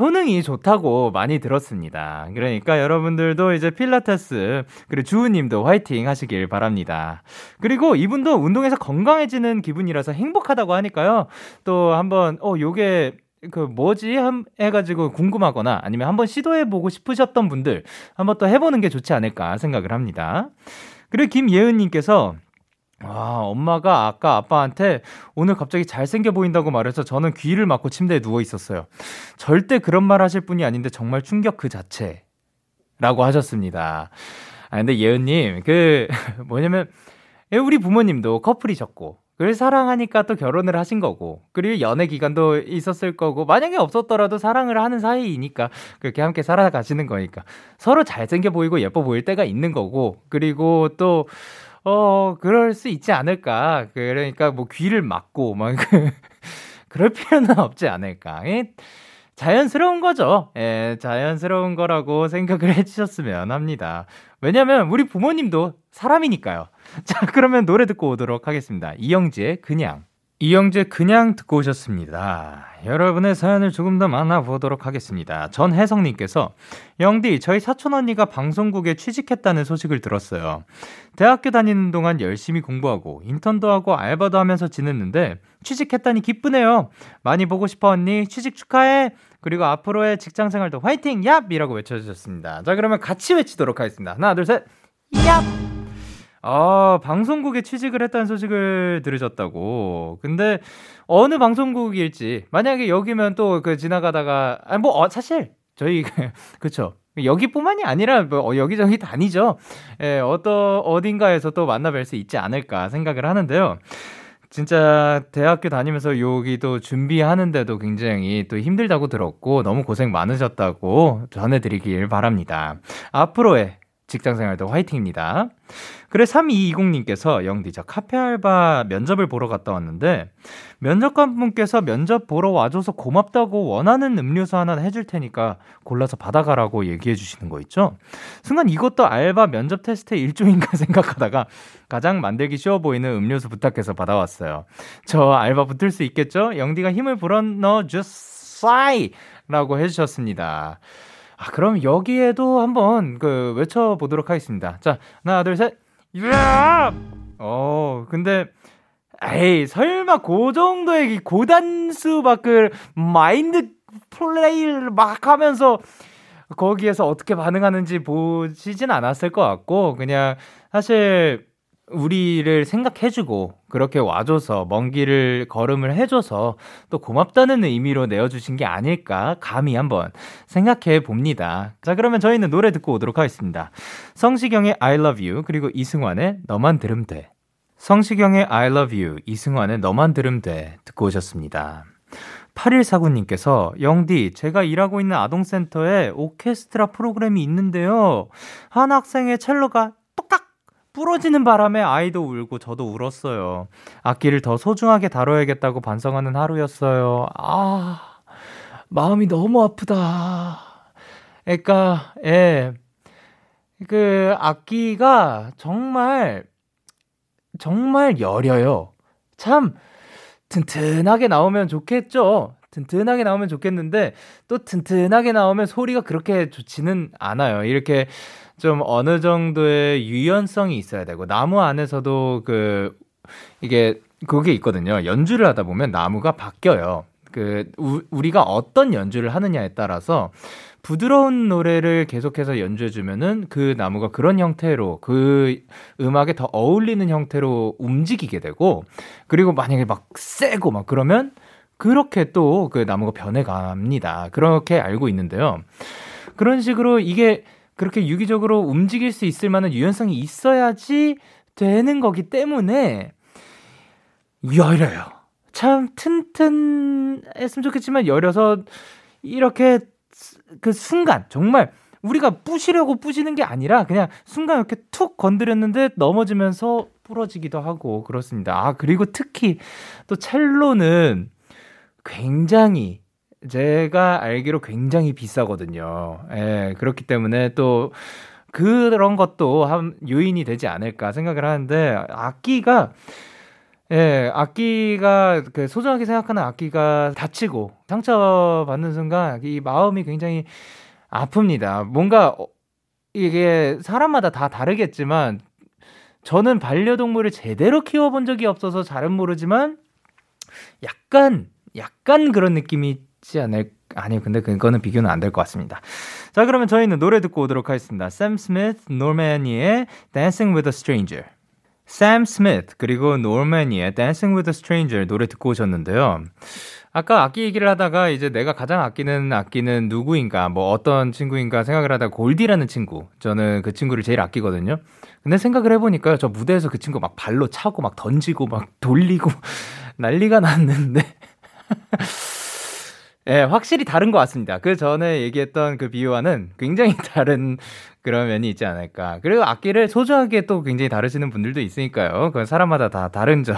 효능이 좋다고 많이 들었습니다. 그러니까 여러분들도 이제 필라테스, 그리고 주우님도 화이팅 하시길 바랍니다. 그리고 이분도 운동에서 건강해지는 기분이라서 행복하다고 하니까요. 또 한번 어 요게 그 뭐지 해가지고 궁금하거나 아니면 한번 시도해보고 싶으셨던 분들 한번 또 해보는 게 좋지 않을까 생각을 합니다. 그리고 김예은님께서 와, 엄마가 아까 아빠한테 오늘 갑자기 잘생겨 보인다고 말해서 저는 귀를 막고 침대에 누워 있었어요. 절대 그런 말 하실 분이 아닌데 정말 충격 그 자체라고 하셨습니다. 아, 근데 예은님, 그, 뭐냐면, 우리 부모님도 커플이셨고, 그걸 사랑하니까 또 결혼을 하신 거고, 그리고 연애 기간도 있었을 거고, 만약에 없었더라도 사랑을 하는 사이이니까 그렇게 함께 살아가시는 거니까 서로 잘생겨 보이고 예뻐 보일 때가 있는 거고, 그리고 또, 어, 그럴 수 있지 않을까. 그러니까 뭐 귀를 막고 막 그럴 필요는 없지 않을까. 자연스러운 거죠. 예, 자연스러운 거라고 생각을 해주셨으면 합니다. 왜냐면 우리 부모님도 사람이니까요. 자, 그러면 노래 듣고 오도록 하겠습니다. 이영지의 그냥. 이영지의 그냥 듣고 오셨습니다. 여러분의 사연을 조금 더 만나보도록 하겠습니다. 전혜성님께서 영디, 저희 사촌언니가 방송국에 취직했다는 소식을 들었어요. 대학교 다니는 동안 열심히 공부하고 인턴도 하고 알바도 하면서 지냈는데 취직했다니 기쁘네요. 많이 보고 싶어 언니. 취직 축하해. 그리고 앞으로의 직장생활도 화이팅! 얍! 이라고 외쳐주셨습니다. 자, 그러면 같이 외치도록 하겠습니다. 하나, 둘, 셋! 얍! 아, 방송국에 취직을 했다는 소식을 들으셨다고. 근데 어느 방송국일지, 만약에 여기면 또 그 지나가다가, 아니 뭐 어, 사실 저희 그쵸, 여기뿐만이 아니라 뭐 여기저기 다니죠. 예, 어떤 어딘가에서 또 만나뵐 수 있지 않을까 생각을 하는데요. 진짜 대학교 다니면서 여기도 준비하는데도 굉장히 또 힘들다고 들었고 너무 고생 많으셨다고 전해드리길 바랍니다. 앞으로의 직장생활도 화이팅입니다. 그래, 삼이이공님께서 영디, 저 카페 알바 면접을 보러 갔다 왔는데 면접관분께서 면접 보러 와줘서 고맙다고 원하는 음료수 하나 해줄 테니까 골라서 받아가라고 얘기해 주시는 거 있죠? 순간 이것도 알바 면접 테스트의 일종인가 생각하다가 가장 만들기 쉬워 보이는 음료수 부탁해서 받아왔어요. 저 알바 붙을 수 있겠죠? 영디가 힘을 불어넣어 주사이! 라고 해주셨습니다. 아, 그럼 여기에도 한번 그 외쳐보도록 하겠습니다. 자, 하나, 둘, 셋. 야! 어, 근데, 에이, 설마 그 정도의 고단수 막 그 마인드 플레이를 막 하면서 거기에서 어떻게 반응하는지 보시진 않았을 것 같고, 그냥 사실 우리를 생각해주고 그렇게 와줘서 먼 길을 걸음을 해줘서 또 고맙다는 의미로 내어주신 게 아닐까 감히 한번 생각해 봅니다. 자, 그러면 저희는 노래 듣고 오도록 하겠습니다. 성시경의 I love you, 그리고 이승환의 너만 들으면 돼. 성시경의 I love you, 이승환의 너만 들으면 돼 듣고 오셨습니다. 팔일사구님께서 영디, 제가 일하고 있는 아동센터에 오케스트라 프로그램이 있는데요, 한 학생의 첼로가 부러지는 바람에 아이도 울고 저도 울었어요. 악기를 더 소중하게 다뤄야겠다고 반성하는 하루였어요. 아, 마음이 너무 아프다. 그러니까, 예, 그 악기가 정말 정말 여려요. 참 튼튼하게 나오면 좋겠죠. 튼튼하게 나오면 좋겠는데 또 튼튼하게 나오면 소리가 그렇게 좋지는 않아요. 이렇게 좀 어느 정도의 유연성이 있어야 되고, 나무 안에서도 그 이게 그게 있거든요. 연주를 하다 보면 나무가 바뀌어요. 그 우, 우리가 어떤 연주를 하느냐에 따라서 부드러운 노래를 계속해서 연주해주면은 그 나무가 그런 형태로 그 음악에 더 어울리는 형태로 움직이게 되고, 그리고 만약에 막 세고 막 그러면 그렇게 또 그 나무가 변해갑니다. 그렇게 알고 있는데요. 그런 식으로 이게 그렇게 유기적으로 움직일 수 있을 만한 유연성이 있어야지 되는 거기 때문에 열려요. 참 튼튼했으면 좋겠지만 열려서 이렇게 그 순간 정말 우리가 부시려고 부시는 게 아니라 그냥 순간 이렇게 툭 건드렸는데 넘어지면서 부러지기도 하고 그렇습니다. 아, 그리고 특히 또 첼로는 굉장히 제가 알기로 굉장히 비싸거든요. 예, 그렇기 때문에 또 그런 것도 한 요인이 되지 않을까 생각을 하는데, 악기가 예, 악기가 그 소중하게 생각하는 악기가 다치고 상처받는 순간 이 마음이 굉장히 아픕니다. 뭔가 이게 사람마다 다 다르겠지만 저는 반려동물을 제대로 키워본 적이 없어서 잘은 모르지만 약간 약간 그런 느낌이 있지 않을, 아니요, 근데 그거는 비교는 안 될 것 같습니다. 자, 그러면 저희는 노래 듣고 오도록 하겠습니다. 샘 스미스, 노맨이의 Dancing with a Stranger. 샘 스미스 그리고 노맨이의 Dancing with a Stranger 노래 듣고 오셨는데요. 아까 악기 얘기를 하다가 이제 내가 가장 아끼는 악기는 누구인가, 뭐 어떤 친구인가 생각을 하다가 골디라는 친구, 저는 그 친구를 제일 아끼거든요. 근데 생각을 해보니까요, 저 무대에서 그 친구 막 발로 차고 막 던지고 막 돌리고 난리가 났는데 예, 확실히 다른 것 같습니다. 그 전에 얘기했던 그 비유와는 굉장히 다른 그런 면이 있지 않을까. 그리고 악기를 소중하게 또 굉장히 다루시는 분들도 있으니까요. 그건 사람마다 다 다른 점,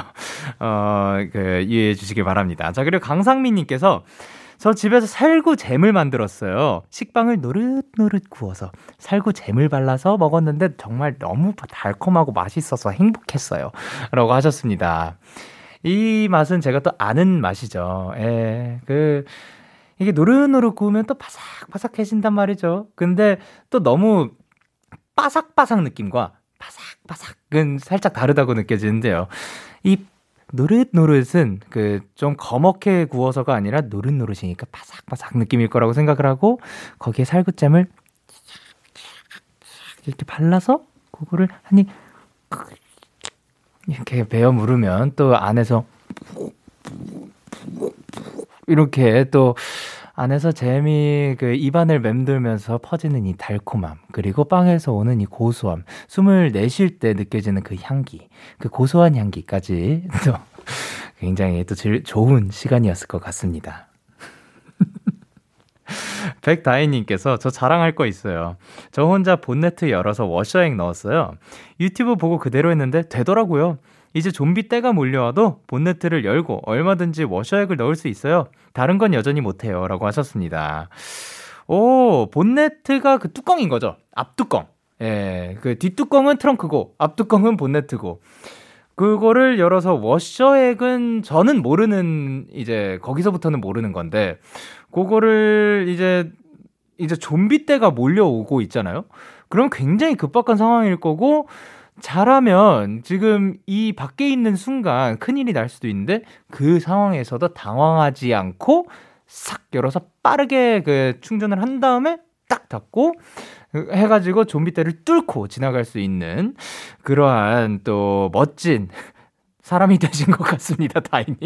어, 그, 이해해 주시기 바랍니다. 자, 그리고 강상민님께서 저 집에서 살구 잼을 만들었어요. 식빵을 노릇노릇 구워서 살구 잼을 발라서 먹었는데 정말 너무 달콤하고 맛있어서 행복했어요. 라고 하셨습니다. 이 맛은 제가 또 아는 맛이죠. 예, 그, 이게 노릇노릇 구우면 또 바삭바삭해진단 말이죠. 근데 또 너무 바삭바삭 느낌과 바삭바삭은 살짝 다르다고 느껴지는데요. 이 노릇노릇은 그 좀 거먹게 구워서가 아니라 노릇노릇이니까 바삭바삭 느낌일 거라고 생각을 하고, 거기에 살구잼을 이렇게 발라서 그거를 한 입 이렇게 베어 물으면 또 안에서 이렇게 또 안에서 잼이 그 입안을 맴돌면서 퍼지는 이 달콤함, 그리고 빵에서 오는 이 고소함, 숨을 내쉴 때 느껴지는 그 향기, 그 고소한 향기까지 또 굉장히 또 제일 좋은 시간이었을 것 같습니다. 백다희님께서 저 자랑할 거 있어요. 저 혼자 본네트 열어서 워셔액 넣었어요. 유튜브 보고 그대로 했는데 되더라고요. 이제 좀비 때가 몰려와도 본네트를 열고 얼마든지 워셔액을 넣을 수 있어요. 다른 건 여전히 못해요. 라고 하셨습니다. 오, 본네트가 그 뚜껑인 거죠? 앞뚜껑. 예, 그 뒷뚜껑은 트렁크고 앞뚜껑은 본네트고. 그거를 열어서 워셔액은 저는 모르는, 이제 거기서부터는 모르는 건데, 그거를 이제 이제 좀비 때가 몰려오고 있잖아요. 그럼 굉장히 급박한 상황일 거고, 잘하면 지금 이 밖에 있는 순간 큰일이 날 수도 있는데 그 상황에서도 당황하지 않고 싹 열어서 빠르게 그 충전을 한 다음에 딱 닫고 해가지고 좀비 떼를 뚫고 지나갈 수 있는 그러한 또 멋진 사람이 되신 것 같습니다, 다희님.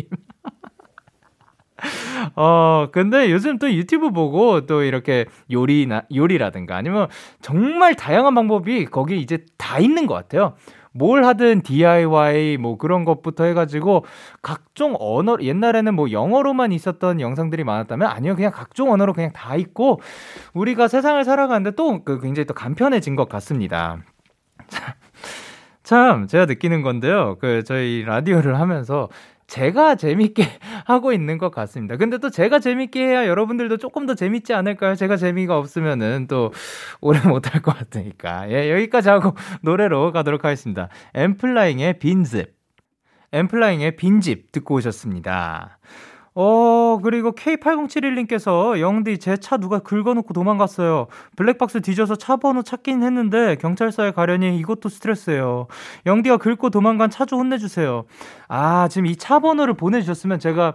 어, 근데 요즘 또 유튜브 보고 또 이렇게 요리나, 요리라든가 아니면 정말 다양한 방법이 거기 이제 다 있는 것 같아요. 뭘 하든 디아이와이 뭐 그런 것부터 해가지고 각종 언어, 옛날에는 뭐 영어로만 있었던 영상들이 많았다면, 아니요, 그냥 각종 언어로 그냥 다 있고 우리가 세상을 살아가는데 또 그 굉장히 또 간편해진 것 같습니다. 참 제가 느끼는 건데요, 그 저희 라디오를 하면서 제가 재밌게 하고 있는 것 같습니다. 근데 또 제가 재밌게 해야 여러분들도 조금 더 재밌지 않을까요? 제가 재미가 없으면은 또 오래 못할 것 같으니까. 예, 여기까지 하고 노래로 가도록 하겠습니다. 엠플라잉의 빈집. 엠플라잉의 빈집 듣고 오셨습니다. 어, 그리고 케이 팔공칠일님께서 영디, 제 차 누가 긁어놓고 도망갔어요. 블랙박스 뒤져서 차 번호 찾긴 했는데 경찰서에 가려니 이것도 스트레스예요. 영디가 긁고 도망간 차주 혼내주세요. 아, 지금 이 차 번호를 보내주셨으면 제가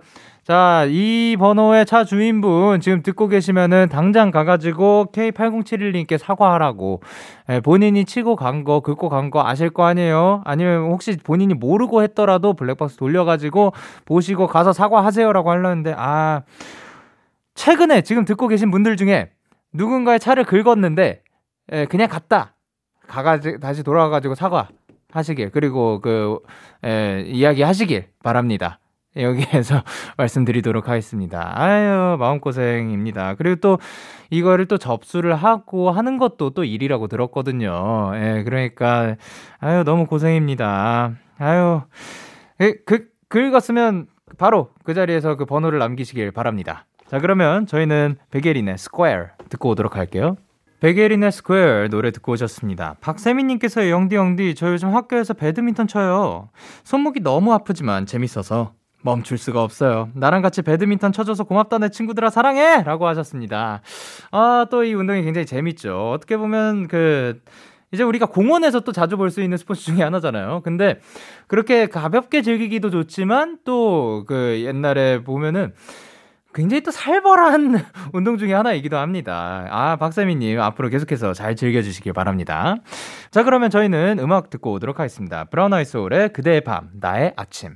자, 이 번호의 차 주인분 지금 듣고 계시면은 당장 가가지고 케이 팔공칠일님께 사과하라고, 예, 본인이 치고 간 거 긁고 간 거 아실 거 아니에요? 아니면 혹시 본인이 모르고 했더라도 블랙박스 돌려가지고 보시고 가서 사과하세요라고 하려는데, 아, 최근에 지금 듣고 계신 분들 중에 누군가의 차를 긁었는데, 예, 그냥 갔다 가가지고 다시 돌아와가지고 사과 하시길, 그리고 그, 예, 이야기 하시길 바랍니다. 여기에서 말씀드리도록 하겠습니다. 아유, 마음고생입니다. 그리고 또 이거를 또 접수를 하고 하는 것도 또 일이라고 들었거든요. 예, 그러니까 아유, 너무 고생입니다. 아유, 그, 긁었으면 바로 그 자리에서 그 번호를 남기시길 바랍니다. 자, 그러면 저희는 백예린의 Square 듣고 오도록 할게요. 백예린의 스퀘어 노래 듣고 오셨습니다. 박세민님께서 영디 영디 저 요즘 학교에서 배드민턴 쳐요. 손목이 너무 아프지만 재밌어서 멈출 수가 없어요. 나랑 같이 배드민턴 쳐줘서 고맙다 내 친구들아 사랑해! 라고 하셨습니다. 아, 또 이 운동이 굉장히 재밌죠. 어떻게 보면 그 이제 우리가 공원에서 또 자주 볼 수 있는 스포츠 중에 하나잖아요. 근데 그렇게 가볍게 즐기기도 좋지만 또 그 옛날에 보면은 굉장히 또 살벌한 운동 중에 하나이기도 합니다. 아, 박세미님 앞으로 계속해서 잘 즐겨주시길 바랍니다. 자, 그러면 저희는 음악 듣고 오도록 하겠습니다. 브라운 아이 소울의 그대의 밤, 나의 아침.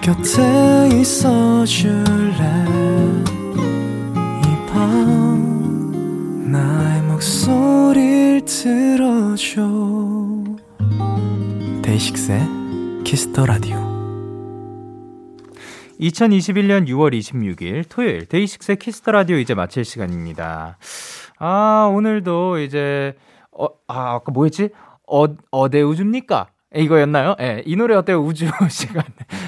곁에 있어줄래. 이 밤 나의 목소리를 들어줘. 데이식스의 키스 더 라디오. 이천이십일년 유월 이십육일 토요일 데이식스의 키스더라디오 이제 마칠 시간입니다. 아, 오늘도 이제 어, 아, 아까 뭐였지? 어, 어데 우주입니까? 이거였나요? 예, 이 노래 어때요? 우주 시간.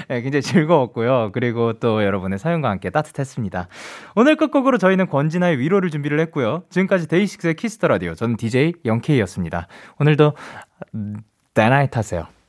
예, 굉장히 즐거웠고요. 그리고 또 여러분의 사연과 함께 따뜻했습니다. 오늘 끝곡으로 저희는 권진아의 위로를 준비를 했고요. 지금까지 데이식스의 키스더라디오, 저는 디제이 영케이였습니다. 오늘도 대나잇 하세요.